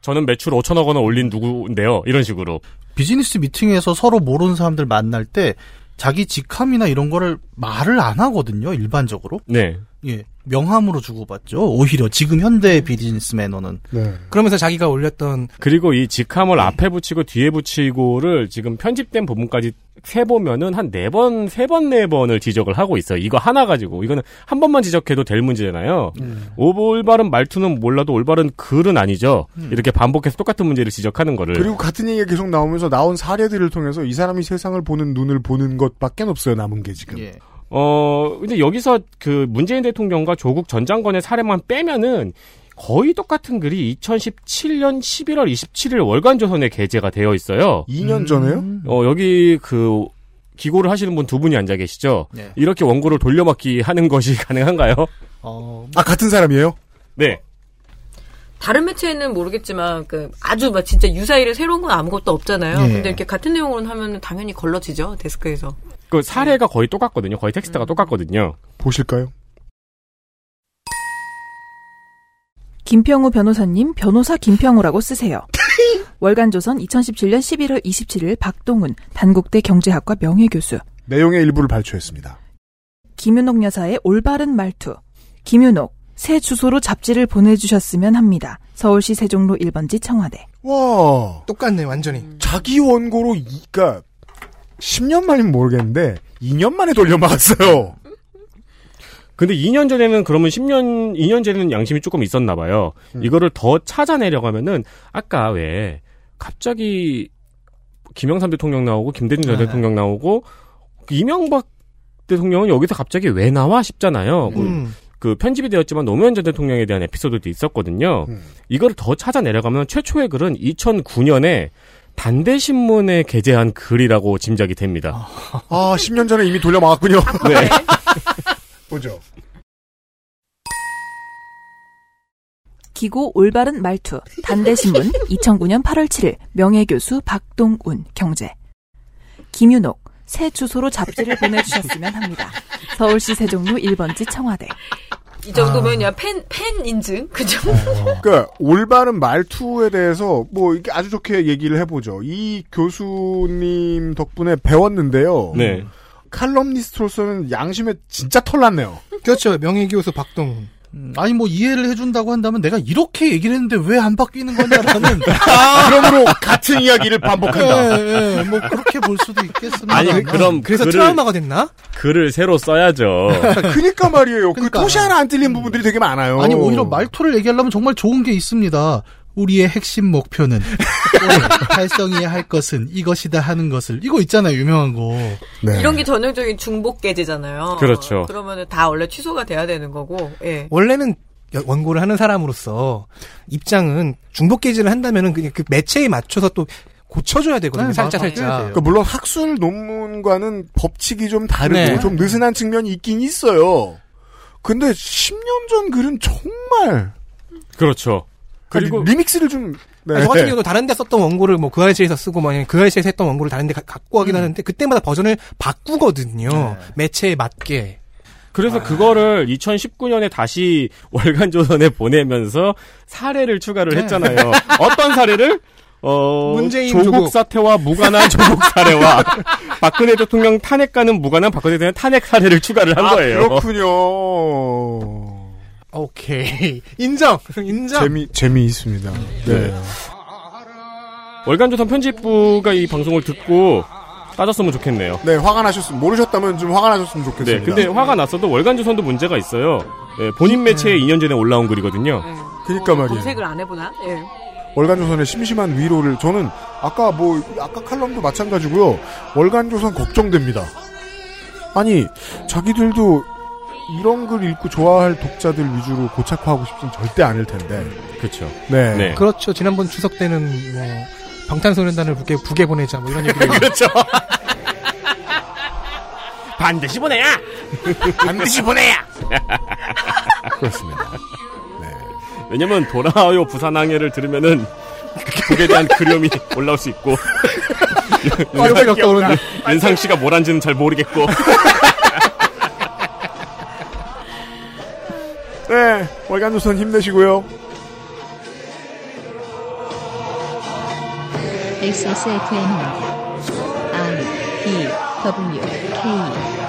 저는 매출 오천억 원을 올린 누구인데요. 이런 식으로. 비즈니스 미팅에서 서로 모르는 사람들 만날 때 자기 직함이나 이런 거를 말을 안 하거든요. 일반적으로. 네. 예. 명함으로 주고받죠. 오히려 지금 현대의 비즈니스 매너는. 네. 그러면서 자기가 올렸던. 그리고 이 직함을 네. 앞에 붙이고 뒤에 붙이고를 지금 편집된 부분까지 세보면은 한 네 번, 세 번, 네 번을 지적을 하고 있어요. 이거 하나 가지고. 이거는 한 번만 지적해도 될 문제잖아요. 음. 올바른 말투는 몰라도 올바른 글은 아니죠. 음. 이렇게 반복해서 똑같은 문제를 지적하는 거를. 그리고 같은 얘기가 계속 나오면서 나온 사례들을 통해서 이 사람이 세상을 보는 눈을 보는 것밖에 없어요. 남은 게 지금. 예. 어, 근데 여기서 그 문재인 대통령과 조국 전 장관의 사례만 빼면은 거의 똑같은 글이 이천십칠년 십일월 이십칠일 월간조선에 게재가 되어 있어요. 이 년 전에요? 음. 어, 여기 그 기고를 하시는 분 두 분이 앉아 계시죠? 네. 이렇게 원고를 돌려막기 하는 것이 가능한가요? 어, 아, 같은 사람이에요? 네. 다른 매체는 모르겠지만 그 아주 막 진짜 유사일에 새로운 건 아무것도 없잖아요. 네. 근데 이렇게 같은 내용으로 하면 당연히 걸러지죠. 데스크에서. 그 사례가 거의 똑같거든요. 거의 텍스트가 음. 똑같거든요. 보실까요? 김평우 변호사님, 변호사 김평우라고 쓰세요. 월간조선 이천십칠년 십일월 이십칠일 박동훈, 단국대 경제학과 명예교수. 내용의 일부를 발췌했습니다. 김윤옥 여사의 올바른 말투. 김윤옥, 새 주소로 잡지를 보내주셨으면 합니다. 서울시 세종로 일 번지 청와대. 와, 똑같네, 완전히. 자기 원고로, 이, 그러니까 십 년 만이면 모르겠는데 이 년 만에 돌려막았어요. 근데 이 년 전에는 그러면 십 년, 이 년 전에는 양심이 조금 있었나 봐요. 음. 이거를 더 찾아내려고 하면은 아까 왜 갑자기 김영삼 대통령 나오고 김대중 전 아, 대통령 나오고 이명박 대통령은 여기서 갑자기 왜 나와 싶잖아요. 음. 그, 그 편집이 되었지만 노무현 전 대통령에 대한 에피소드도 있었거든요. 음. 이거를 더 찾아내려가면 최초의 글은 이천구년에 단대신문에 게재한 글이라고 짐작이 됩니다. 아, 십 년 전에 이미 돌려막았군요. 네. 보죠. 기고 올바른 말투. 단대신문 이천구년 팔월 칠일 명예교수 박동운 경제. 김윤옥, 새 주소로 잡지를 보내주셨으면 합니다. 서울시 세종로 일 번지 청와대. 이 정도면 아. 야, 팬, 팬 인증? 그 정도? 그러니까 올바른 말투에 대해서 뭐 이게 아주 좋게 얘기를 해보죠. 이 교수님 덕분에 배웠는데요. 네. 칼럼니스트로서는 양심에 진짜 털났네요. 그렇죠. 명예교수 박동훈. 음. 아니 뭐 이해를 해준다고 한다면 내가 이렇게 얘기를 했는데 왜 안 바뀌는 거냐라는. 아, 그러므로 같은 이야기를 반복한다. 예, 예. 뭐 그렇게 볼 수도 있겠습니다. 아니 그럼 그래서 글을, 트라우마가 됐나? 글을 새로 써야죠. 그러니까 말이에요. 그러니까. 그 토시 하나 안 찔린 부분들이 되게 많아요. 아니 오히려 말투를 얘기하려면 정말 좋은 게 있습니다. 우리의 핵심 목표는 달성해야 할 것은 이것이다 하는 것을. 이거 있잖아요, 유명한 거. 네. 이런 게 전형적인 중복 게재잖아요. 그렇죠. 그러면은 다 원래 취소가 돼야 되는 거고. 예. 원래는 원고를 하는 사람으로서 입장은 중복 게재를 한다면은 그냥 그 매체에 맞춰서 또 고쳐줘야 되거든요. 네, 살짝 살짝. 그러니까 물론 학술 논문과는 법칙이 좀 다르고 네. 좀 느슨한 측면이 있긴 있어요. 근데 십 년 전 글은 정말 그렇죠. 그리고 리믹스를 좀 네. 저 같은 경우도 다른 데 썼던 원고를 뭐 그 아이씨에서 쓰고 뭐 그 아이씨에서 했던 원고를 다른 데 가, 갖고 하긴 음. 하는데 그때마다 버전을 바꾸거든요. 네. 매체에 맞게. 그래서 아. 그거를 이천십구년에 다시 월간조선에 보내면서 사례를 추가를 네. 했잖아요. 어떤 사례를? 어, 문재인 조국, 조국 사태와 무관한 조국 사례와 박근혜 대통령 탄핵과는 무관한 박근혜 대통령 탄핵 사례를 추가를 한 아, 거예요. 그렇군요. 오케이. 인정! 인정! 재미, 재미있습니다. 네. 네. 월간조선 편집부가 이 방송을 듣고 따졌으면 좋겠네요. 네, 화가 나셨으면, 모르셨다면 좀 화가 나셨으면 좋겠습니다. 네, 근데 화가 났어도 월간조선도 문제가 있어요. 네, 본인 매체에 네. 이 년 전에 올라온 글이거든요. 네. 그니까 말이에요. 검색을 안 해보나? 예. 네. 월간조선의 심심한 위로를, 저는 아까 뭐, 아까 칼럼도 마찬가지고요. 월간조선 걱정됩니다. 아니, 자기들도 이런 글 읽고 좋아할 독자들 위주로 고착화하고 싶진 절대 아닐 텐데. 그렇죠. 네. 네. 그렇죠. 지난번 추석 때는 뭐 방탄소년단을 북에 북에 보내자 뭐 이런 얘기를 그렇죠. 반드시 보내야. 반드시 보내야. 그렇습니다. 네. 왜냐면 돌아와요 부산항해를 들으면은 북에 대한 그리움이 올라올 수 있고. 윤상 씨가 뭘 한지는 잘 모르겠고. 네, 월간조선 힘내시고요. 엑스에스에프엠입니다. 아이, 비, 더블유, 케이